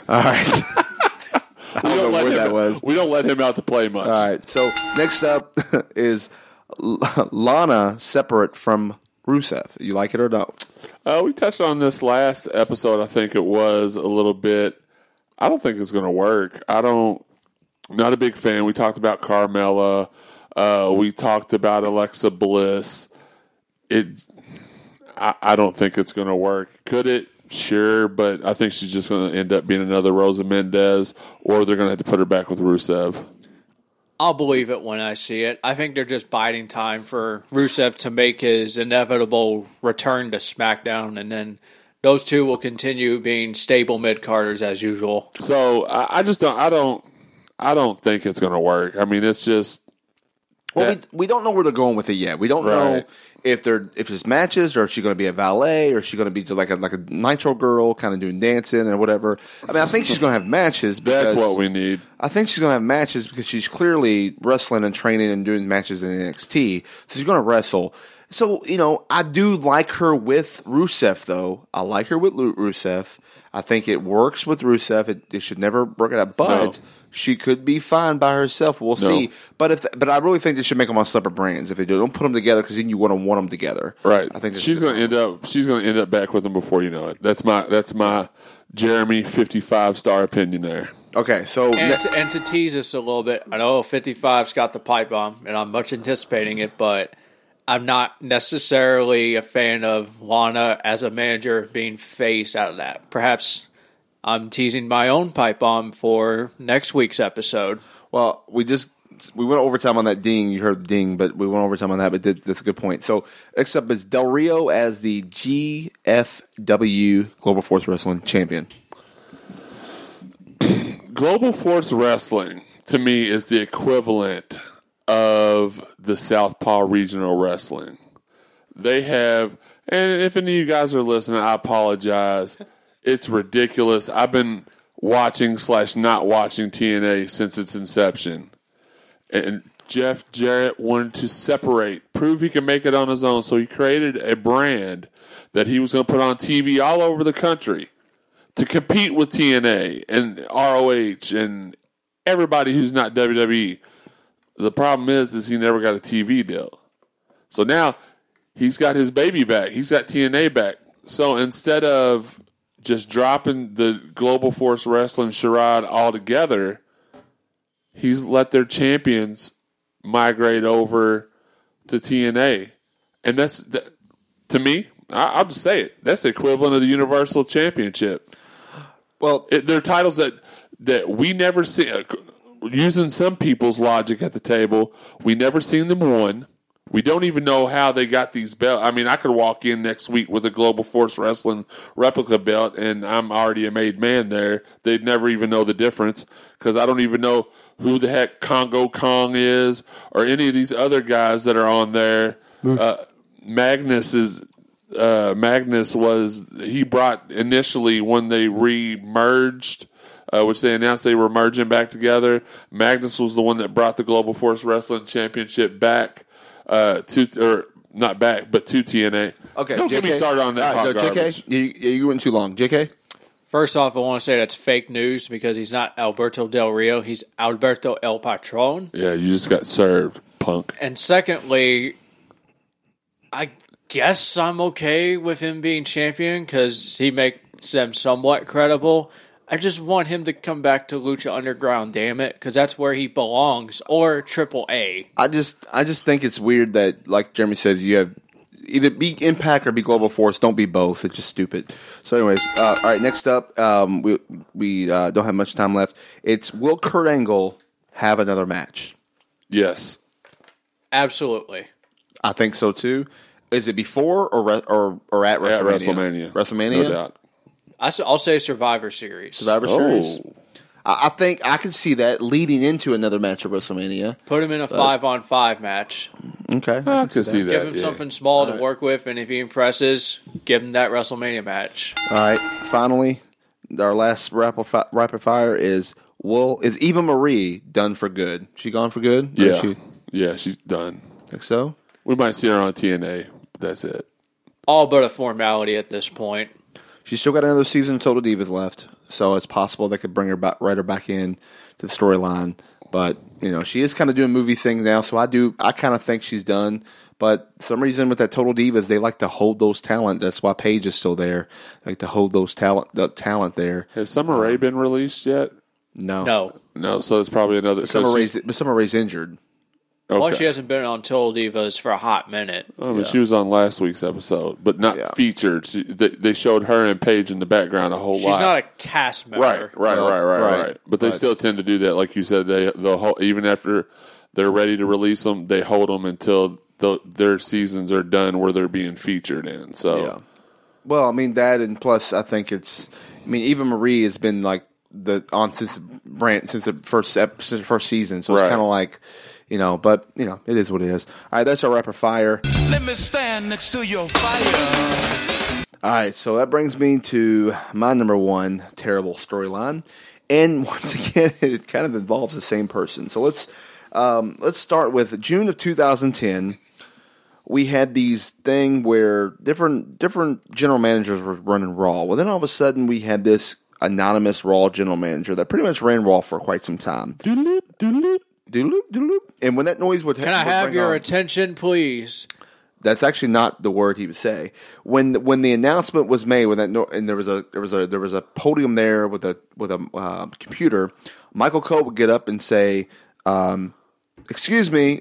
All right. I don't know where that was. We don't let him out to play much. All right. So next up is Lana separate from Rusev. You like it or don't? We touched on this last episode. I think it was a little bit. I don't think it's going to work. Not a big fan. We talked about Carmella. We talked about Alexa Bliss. I don't think it's going to work. Could it? Sure, but I think she's just going to end up being another Rosa Mendez, or they're going to have to put her back with Rusev. I'll believe it when I see it. I think they're just biding time for Rusev to make his inevitable return to SmackDown, and then those two will continue being stable mid-carders as usual. So I just don't. I don't think it's going to work. I mean, it's just we don't know where they're going with it yet. We don't know if there's matches or if she's going to be a valet or if she's going to be like a Nitro girl kind of doing dancing or whatever. I mean, I think she's going to have matches. That's what we need. I think she's going to have matches because she's clearly wrestling and training and doing matches in NXT. So she's going to wrestle. So, you know, I do like her with Rusev, though. I like her with Rusev. I think it works with Rusev. It should never work it out. But she could be fine by herself. We'll see. But but I really think they should make them on separate brands. If they do, don't put them together because then you wouldn't want them together. Right. I think she's going to end up back with them before you know it. That's my Jeremy 55-star opinion there. Okay, so and to tease us a little bit, I know 55's got the pipe bomb, and I'm much anticipating it, but I'm not necessarily a fan of Lana as a manager being phased out of that. Perhaps I'm teasing my own pipe bomb for next week's episode. Well, we went overtime on that ding. You heard the ding, but we went overtime on that, but that's a good point. So next up is Del Rio as the GFW Global Force Wrestling Champion. Global Force Wrestling, to me, is the equivalent of the Southpaw Regional Wrestling. They have, and if any of you guys are listening, I apologize. It's ridiculous. I've been watching /not watching TNA since its inception. And Jeff Jarrett wanted to separate, prove he can make it on his own, so he created a brand that he was going to put on TV all over the country to compete with TNA and ROH and everybody who's not WWE. The problem is he never got a TV deal. So now he's got his baby back. He's got TNA back. So instead of just dropping the Global Force Wrestling charade altogether, he's let their champions migrate over to TNA. And that's to me, I'll just say it, that's the equivalent of the Universal Championship. Well, they're titles that we never see. Using some people's logic at the table, we never seen them won. We don't even know how they got these belts. I mean, I could walk in next week with a Global Force Wrestling replica belt, and I'm already a made man there. They'd never even know the difference, because I don't even know who the heck Congo Kong is or any of these other guys that are on there. Magnus brought initially when they re-merged, which they announced they were merging back together. Magnus was the one that brought the Global Force Wrestling Championship back to TNA. Okay, don't get me started on that. Right, JK, you went too long. JK? First off, I want to say that's fake news, because he's not Alberto Del Rio. He's Alberto El Patron. Yeah, you just got served, punk. And secondly, I guess I'm okay with him being champion because he makes them somewhat credible. I just want him to come back to Lucha Underground, damn it, because that's where he belongs, or Triple A. I just think it's weird that, like Jeremy says, you have either be Impact or be Global Force. Don't be both. It's just stupid. So, anyways, all right. Next up, we don't have much time left. It's, will Kurt Angle have another match? Yes, absolutely. I think so too. Is it before or at WrestleMania? At WrestleMania. WrestleMania, no doubt. I'll say Survivor Series. Survivor Series. I think I can see that leading into another match at WrestleMania. Put him in a 5-on-5 match. Okay. I can see that. Give him something small to work with, and if he impresses, give him that WrestleMania match. All right. Finally, our last rapid fire is Eva Marie done for good? She gone for good? Yeah. Yeah, she's done. Think so? We might see her on TNA. That's it. All but a formality at this point. She's still got another season of Total Divas left, so it's possible they could bring her back, write her back in to the storyline. But you know, she is kind of doing movie things now, so I kind of think she's done. But for some reason with that Total Divas, they like to hold those talent. That's why Paige is still there. They like to hold those talent there. Has Summer Rae been released yet? No. So it's probably another. Summer Rae's injured. Okay. Well, she hasn't been on Total Divas for a hot minute. I mean, she was on last week's episode, but not featured. They showed her and Paige in the background a whole lot. She's not a cast member. Right. But they still tend to do that. Like you said, even after they're ready to release them, they hold them until their seasons are done where they're being featured in. So, yeah. Well, I mean, that, and plus I think it's – I mean, Eva Marie has been like since the first season. So it's kind of like – you know, but, you know, it is what it is. All right, that's our rapid fire. Let me stand next to your fire. All right, so that brings me to my number one terrible storyline. And once again, it kind of involves the same person. So let's start with June of 2010. We had these thing where different general managers were running Raw. Well, then all of a sudden we had this anonymous Raw general manager that pretty much ran Raw for quite some time. Doodle-oop, doodle-oop. Doodle-oop, doodle-oop. And when that noise would can I have your attention, please? That's actually not the word he would say. When the announcement was made, when that and there was a podium there with a computer, Michael Cole would get up and say, "Excuse me,"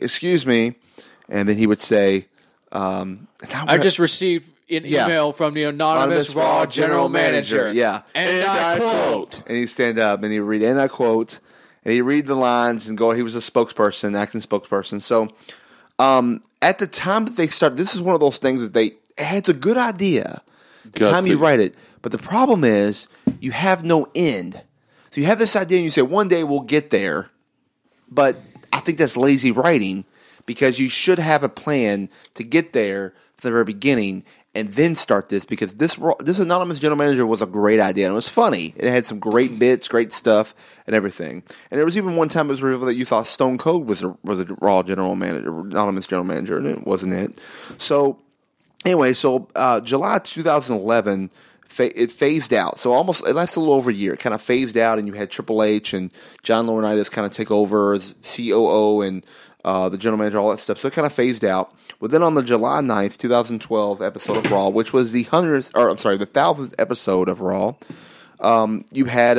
and then he would say, "I just received an email from the anonymous Raw general manager." Yeah, and I quote. And he'd stand up and he'd read, and I quote. And he read the lines and go. He was a spokesperson, acting spokesperson. So, at the time that they started, this is one of those things that they had a good idea. At the time you write it, but the problem is you have no end. So you have this idea and you say one day we'll get there, but I think that's lazy writing because you should have a plan to get there from the very beginning. And then start this, because this anonymous general manager was a great idea. And it was funny. It had some great bits, great stuff, and everything. And there was even one time it was revealed that you thought Stone Cold was a Raw general manager, anonymous general manager, and it wasn't it. So anyway, July 2011, it phased out. So it lasted a little over a year. It kind of phased out, and you had Triple H and John Laurinaitis kind of take over as COO and the general manager, all that stuff. So it kind of phased out. But then on the July 9th, 2012 episode of Raw, which was the 1,000th episode of Raw, you had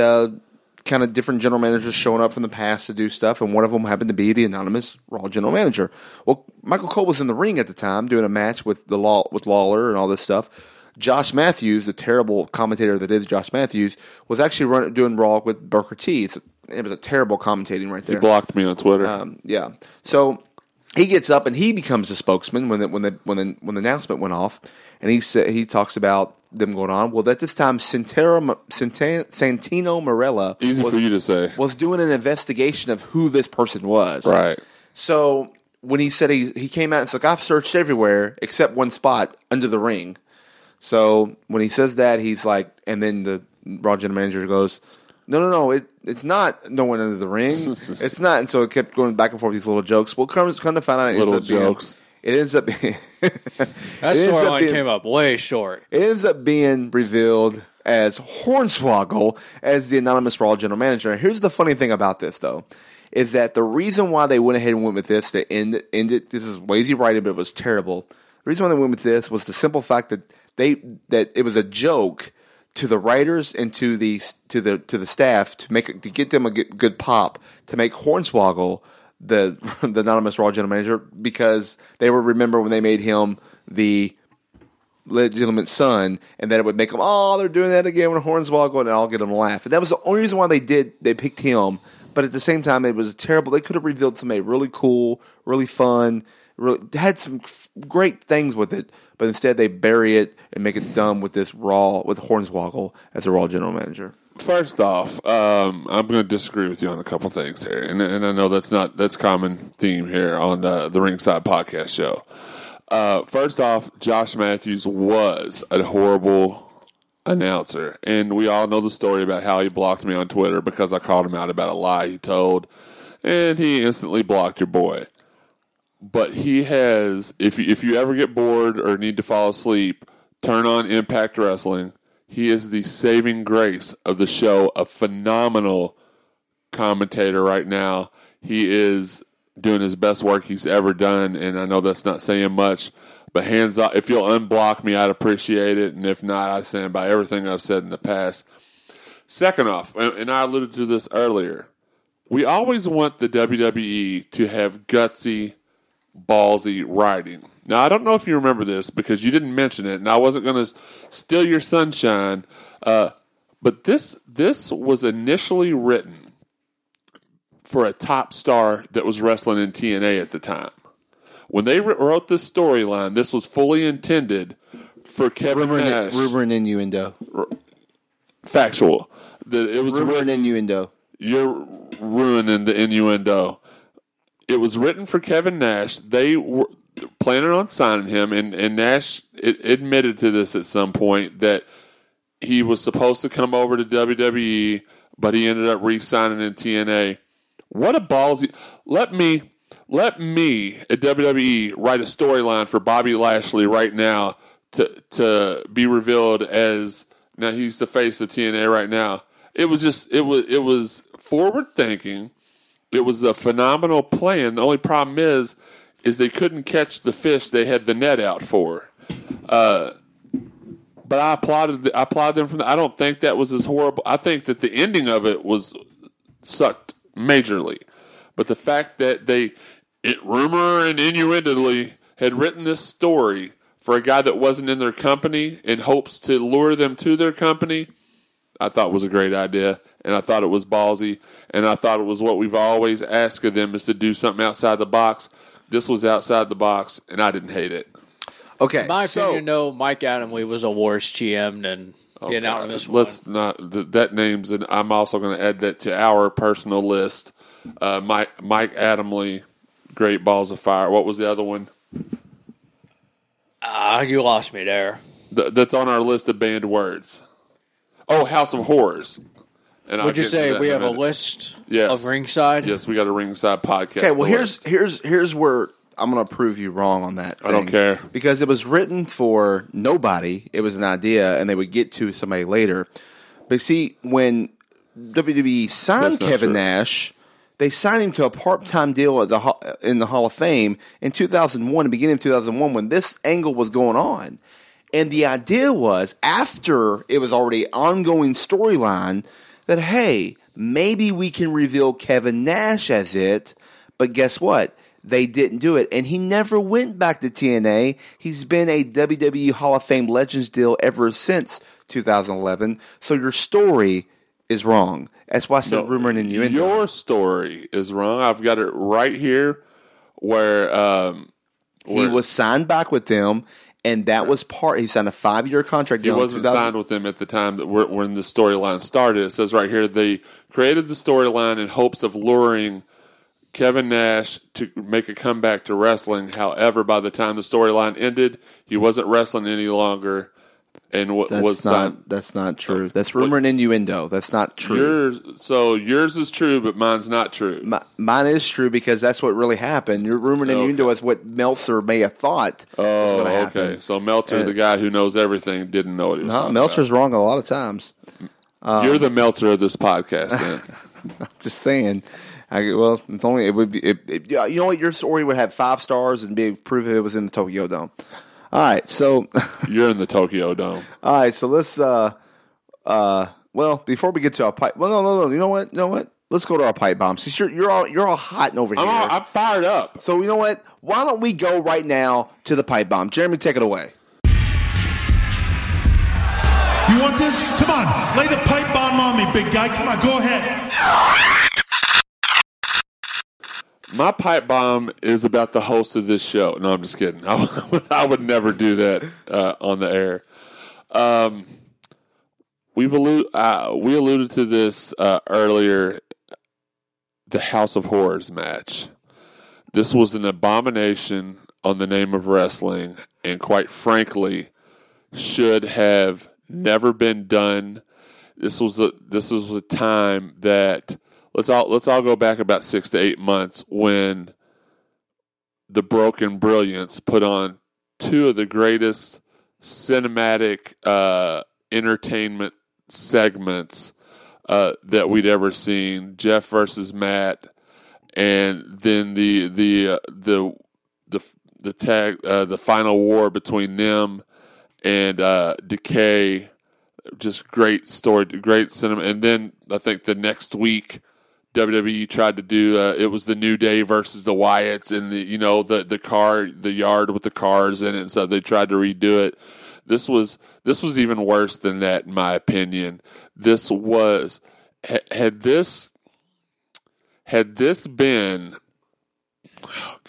kind of different general managers showing up from the past to do stuff, and one of them happened to be the anonymous Raw general manager. Well, Michael Cole was in the ring at the time doing a match with Lawler and all this stuff. Josh Matthews, the terrible commentator that is Josh Matthews, was actually doing Raw with Booker T. It was a terrible commentating right there. He blocked me on Twitter. Yeah. So he gets up and he becomes the spokesman when the announcement went off, and he talks about them going on. Well, at this time, Santino Marella was doing an investigation of who this person was. Right. So when he said he came out and said, like, I've searched everywhere except one spot under the ring. So when he says that, he's like, and then the Raw general manager goes, no, it's not no one under the ring. It's not. And so it kept going back and forth with these little jokes. Well, come to find out, that storyline came up way short. It ends up being revealed as Hornswoggle as the anonymous Raw general manager. And here's the funny thing about this, though, is that the reason why they went ahead and went with this to end it, this is lazy writing, but it was terrible. The reason why they went with this was the simple fact that it was a joke to the writers and to the staff to get them a good pop, to make Hornswoggle the anonymous Raw general manager, because they would remember when they made him the legitimate son, and that it would make them, they're doing that again with Hornswoggle, and I'll get them to laugh. And that was the only reason why they picked him. But at the same time, it was terrible. They could have revealed somebody really cool, really fun. Really had some great things with it, but instead they bury it and make it dumb with with Hornswoggle as a Raw general manager. First off, I'm going to disagree with you on a couple things here, and I know that's common theme here on the Ringside Podcast show. First off, Josh Matthews was a horrible announcer, and we all know the story about how he blocked me on Twitter because I called him out about a lie he told, and he instantly blocked your boy. But he has, if you ever get bored or need to fall asleep, turn on Impact Wrestling. He is the saving grace of the show, a phenomenal commentator right now. He is doing his best work he's ever done, and I know that's not saying much, but hands off. If you'll unblock me, I'd appreciate it, and if not, I stand by everything I've said in the past. Second off, and I alluded to this earlier, we always want the WWE to have gutsy, ballsy writing. Now, I don't know if you remember this because you didn't mention it, and I wasn't going to steal your sunshine, but this was initially written for a top star that was wrestling in TNA at the time. When they wrote this storyline, this was fully intended for Kevin Nash. Rumor and innuendo. Factual. It was rumor and innuendo. You're ruining the innuendo. It was written for Kevin Nash. They were planning on signing him, and Nash admitted to this at some point that he was supposed to come over to WWE, but he ended up re-signing in TNA. What a ballsy! Let me at WWE write a storyline for Bobby Lashley right now to be revealed as now he's the face of TNA right now. It was forward thinking. It was a phenomenal plan. The only problem is they couldn't catch the fish they had the net out for. But I applaud them I don't think that was as horrible. I think that the ending of it was sucked majorly. But the fact that they rumor and innuendoly had written this story for a guy that wasn't in their company in hopes to lure them to their company, I thought was a great idea. And I thought it was ballsy, and I thought it was what we've always asked of them, is to do something outside the box. This was outside the box, and I didn't hate it. Okay, in my opinion, no, Mike Adamley was a worse GM than getting out of this one. Let's not that names, and I'm also going to add that to our personal list. Mike Adamley, great balls of fire. What was the other one? You lost me there. That's on our list of banned words. Oh, House of Horrors. And would you say we have a list of Ringside? Yes, we got a Ringside podcast. Okay, well, here's where I'm going to prove you wrong on that thing. I don't care. Because it was written for nobody. It was an idea, and they would get to somebody later. But see, when WWE signed Kevin Nash, They signed him to a part-time deal at in the Hall of Fame in 2001, the beginning of 2001, when this angle was going on. And the idea was, after it was already an ongoing storyline, that, hey, maybe we can reveal Kevin Nash as it, but guess what? They didn't do it, and he never went back to TNA. He's been a WWE Hall of Fame Legends deal ever since 2011, so your story is wrong. That's why I said rumor and innuendo. Your story is wrong. I've got it right here where he was signed back with them, and that was part. He signed a 5-year contract. He wasn't signed with them at the time that when the storyline started. It says right here, they created the storyline in hopes of luring Kevin Nash to make a comeback to wrestling. However, by the time the storyline ended, he wasn't wrestling any longer, and that's not true. That's rumor and innuendo. That's not true. Yours is true, but mine's not true. Mine is true because that's what really happened. Your rumor and innuendo is what Meltzer may have thought. Oh, okay. So Meltzer, the guy who knows everything, didn't know what he was talking about. Meltzer's wrong a lot of times. You're the Meltzer of this podcast, then. I'm just saying. You know what? Your story would have 5 stars and be proof it was in the Tokyo Dome. All right, so you're in the Tokyo Dome. All right, so let's. Before we get to our pipe, no. You know what? Let's go to our pipe bomb. See, you're all hot over here. I'm fired up. So you know what? Why don't we go right now to the pipe bomb? Jeremy, take it away. You want this? Come on, lay the pipe bomb on me, big guy. Come on, go ahead. My pipe bomb is about the host of this show. No, I'm just kidding. I would never do that on the air. We alluded to this earlier. The House of Horrors match. This was an abomination on the name of wrestling, and quite frankly, should have never been done. This was a time that. Let's all go back about 6 to 8 months when the Broken Brilliance put on two of the greatest cinematic entertainment segments that we'd ever seen: Jeff versus Matt, and then the tag the final war between them and Decay. Just great story, great cinema. And then I think the next week. WWE tried to do it was the New Day versus the Wyatts and the yard with the cars in it, and so they tried to redo it. This was even worse than that, in my opinion. This was had this been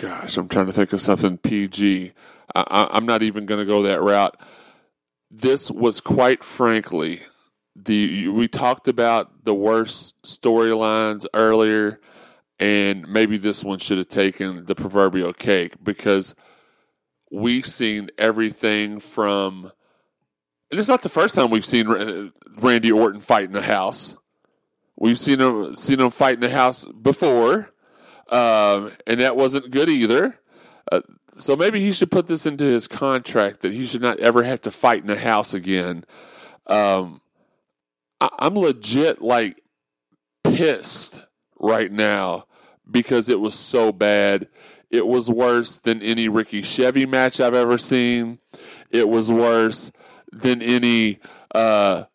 I'm trying to think of something PG. I'm not even going to go that route. This was quite frankly. We talked about the worst storylines earlier, and maybe this one should have taken the proverbial cake because we've seen everything from, and it's not the first time we've seen Randy Orton fight in a house. We've seen him fight in a house before, and that wasn't good either. So maybe he should put this into his contract that he should not ever have to fight in a house again. I'm legit, pissed right now because it was so bad. It was worse than any Ricky Chevy match I've ever seen. It was worse than any JK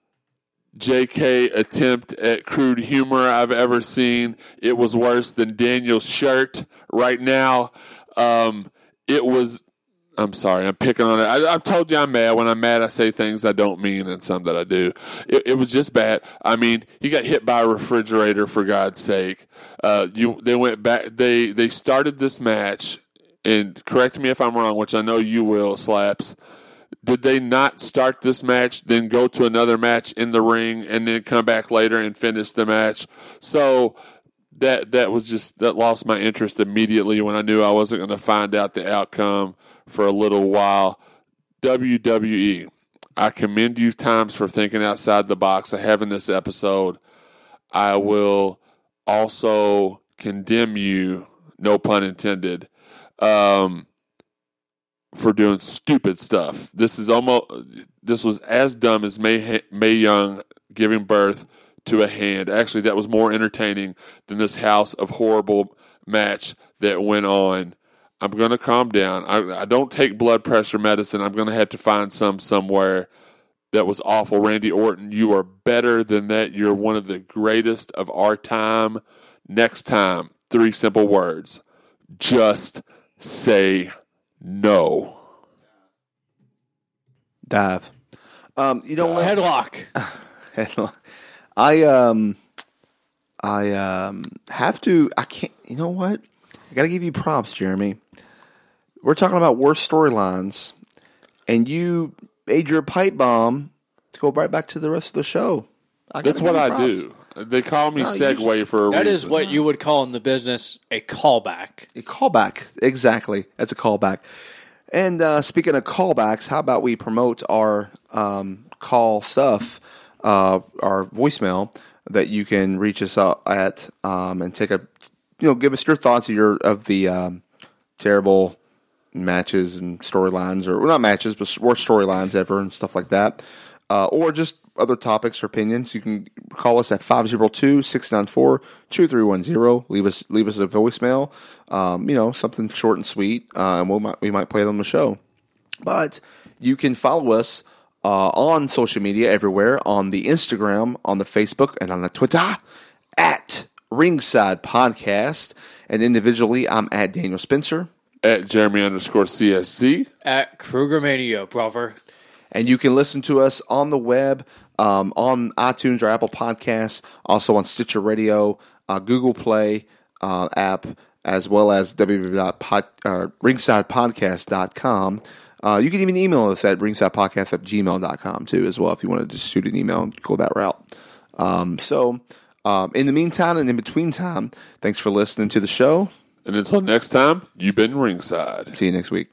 attempt at crude humor I've ever seen. It was worse than Daniel's shirt right now. It was... I'm sorry, I'm picking on it. I've told you I'm mad. When I'm mad, I say things I don't mean and some that I do. It was just bad. I mean, he got hit by a refrigerator, for God's sake. They went back. They started this match, and correct me if I'm wrong, which I know you will, Slaps. Did they not start this match, then go to another match in the ring, and then come back later and finish the match? So... That lost my interest immediately when I knew I wasn't going to find out the outcome for a little while. WWE, I commend you times for thinking outside the box of having this episode. I will also condemn you, no pun intended, for doing stupid stuff. This was as dumb as Mae Young giving birth to a hand. Actually, that was more entertaining than this House of Horrible match that went on. I'm going to calm down. I don't take blood pressure medicine. I'm going to have to find some somewhere. That was awful. Randy Orton, you are better than that. You're one of the greatest of our time. Next time, three simple words. Just say no. Dive. You know what? Headlock. I can't, you know what? I got to give you props, Jeremy. We're talking about worst storylines, and you made your pipe bomb to go right back to the rest of the show. That's what I do. They call me segue for a reason. That is what you would call in the business a callback. A callback, exactly. That's a callback. And speaking of callbacks, how about we promote our call stuff, our voicemail that you can reach us out at and take a, you know, give us your thoughts of the terrible matches and storylines, or well, not matches, but worst storylines ever and stuff like that, or just other topics or opinions. You can call us at 502-694-2310. Leave us a voicemail, something short and sweet, and we might play it on the show. But you can follow us on social media everywhere, on the Instagram, on the Facebook, and on the Twitter at Ringside Podcast. And individually, I'm at Daniel Spencer. At Jeremy_CSC. At Krugermania, brother. And you can listen to us on the web, on iTunes or Apple Podcasts, also on Stitcher Radio, Google Play app, as well as www.ringsidepodcast.com. You can even email us at ringsidepodcast@gmail.com, too, as well, if you want to just shoot an email and go that route. In the meantime and in between time, thanks for listening to the show. And until next time, you've been ringside. See you next week.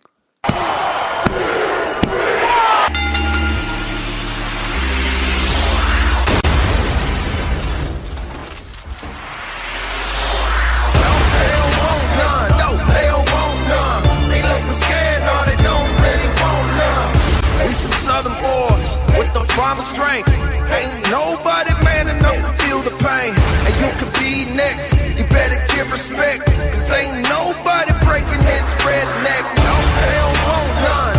Drama strength, ain't nobody man enough to feel the pain. And you could be next, you better give respect, cause ain't nobody breaking this redneck. No, they don't want none.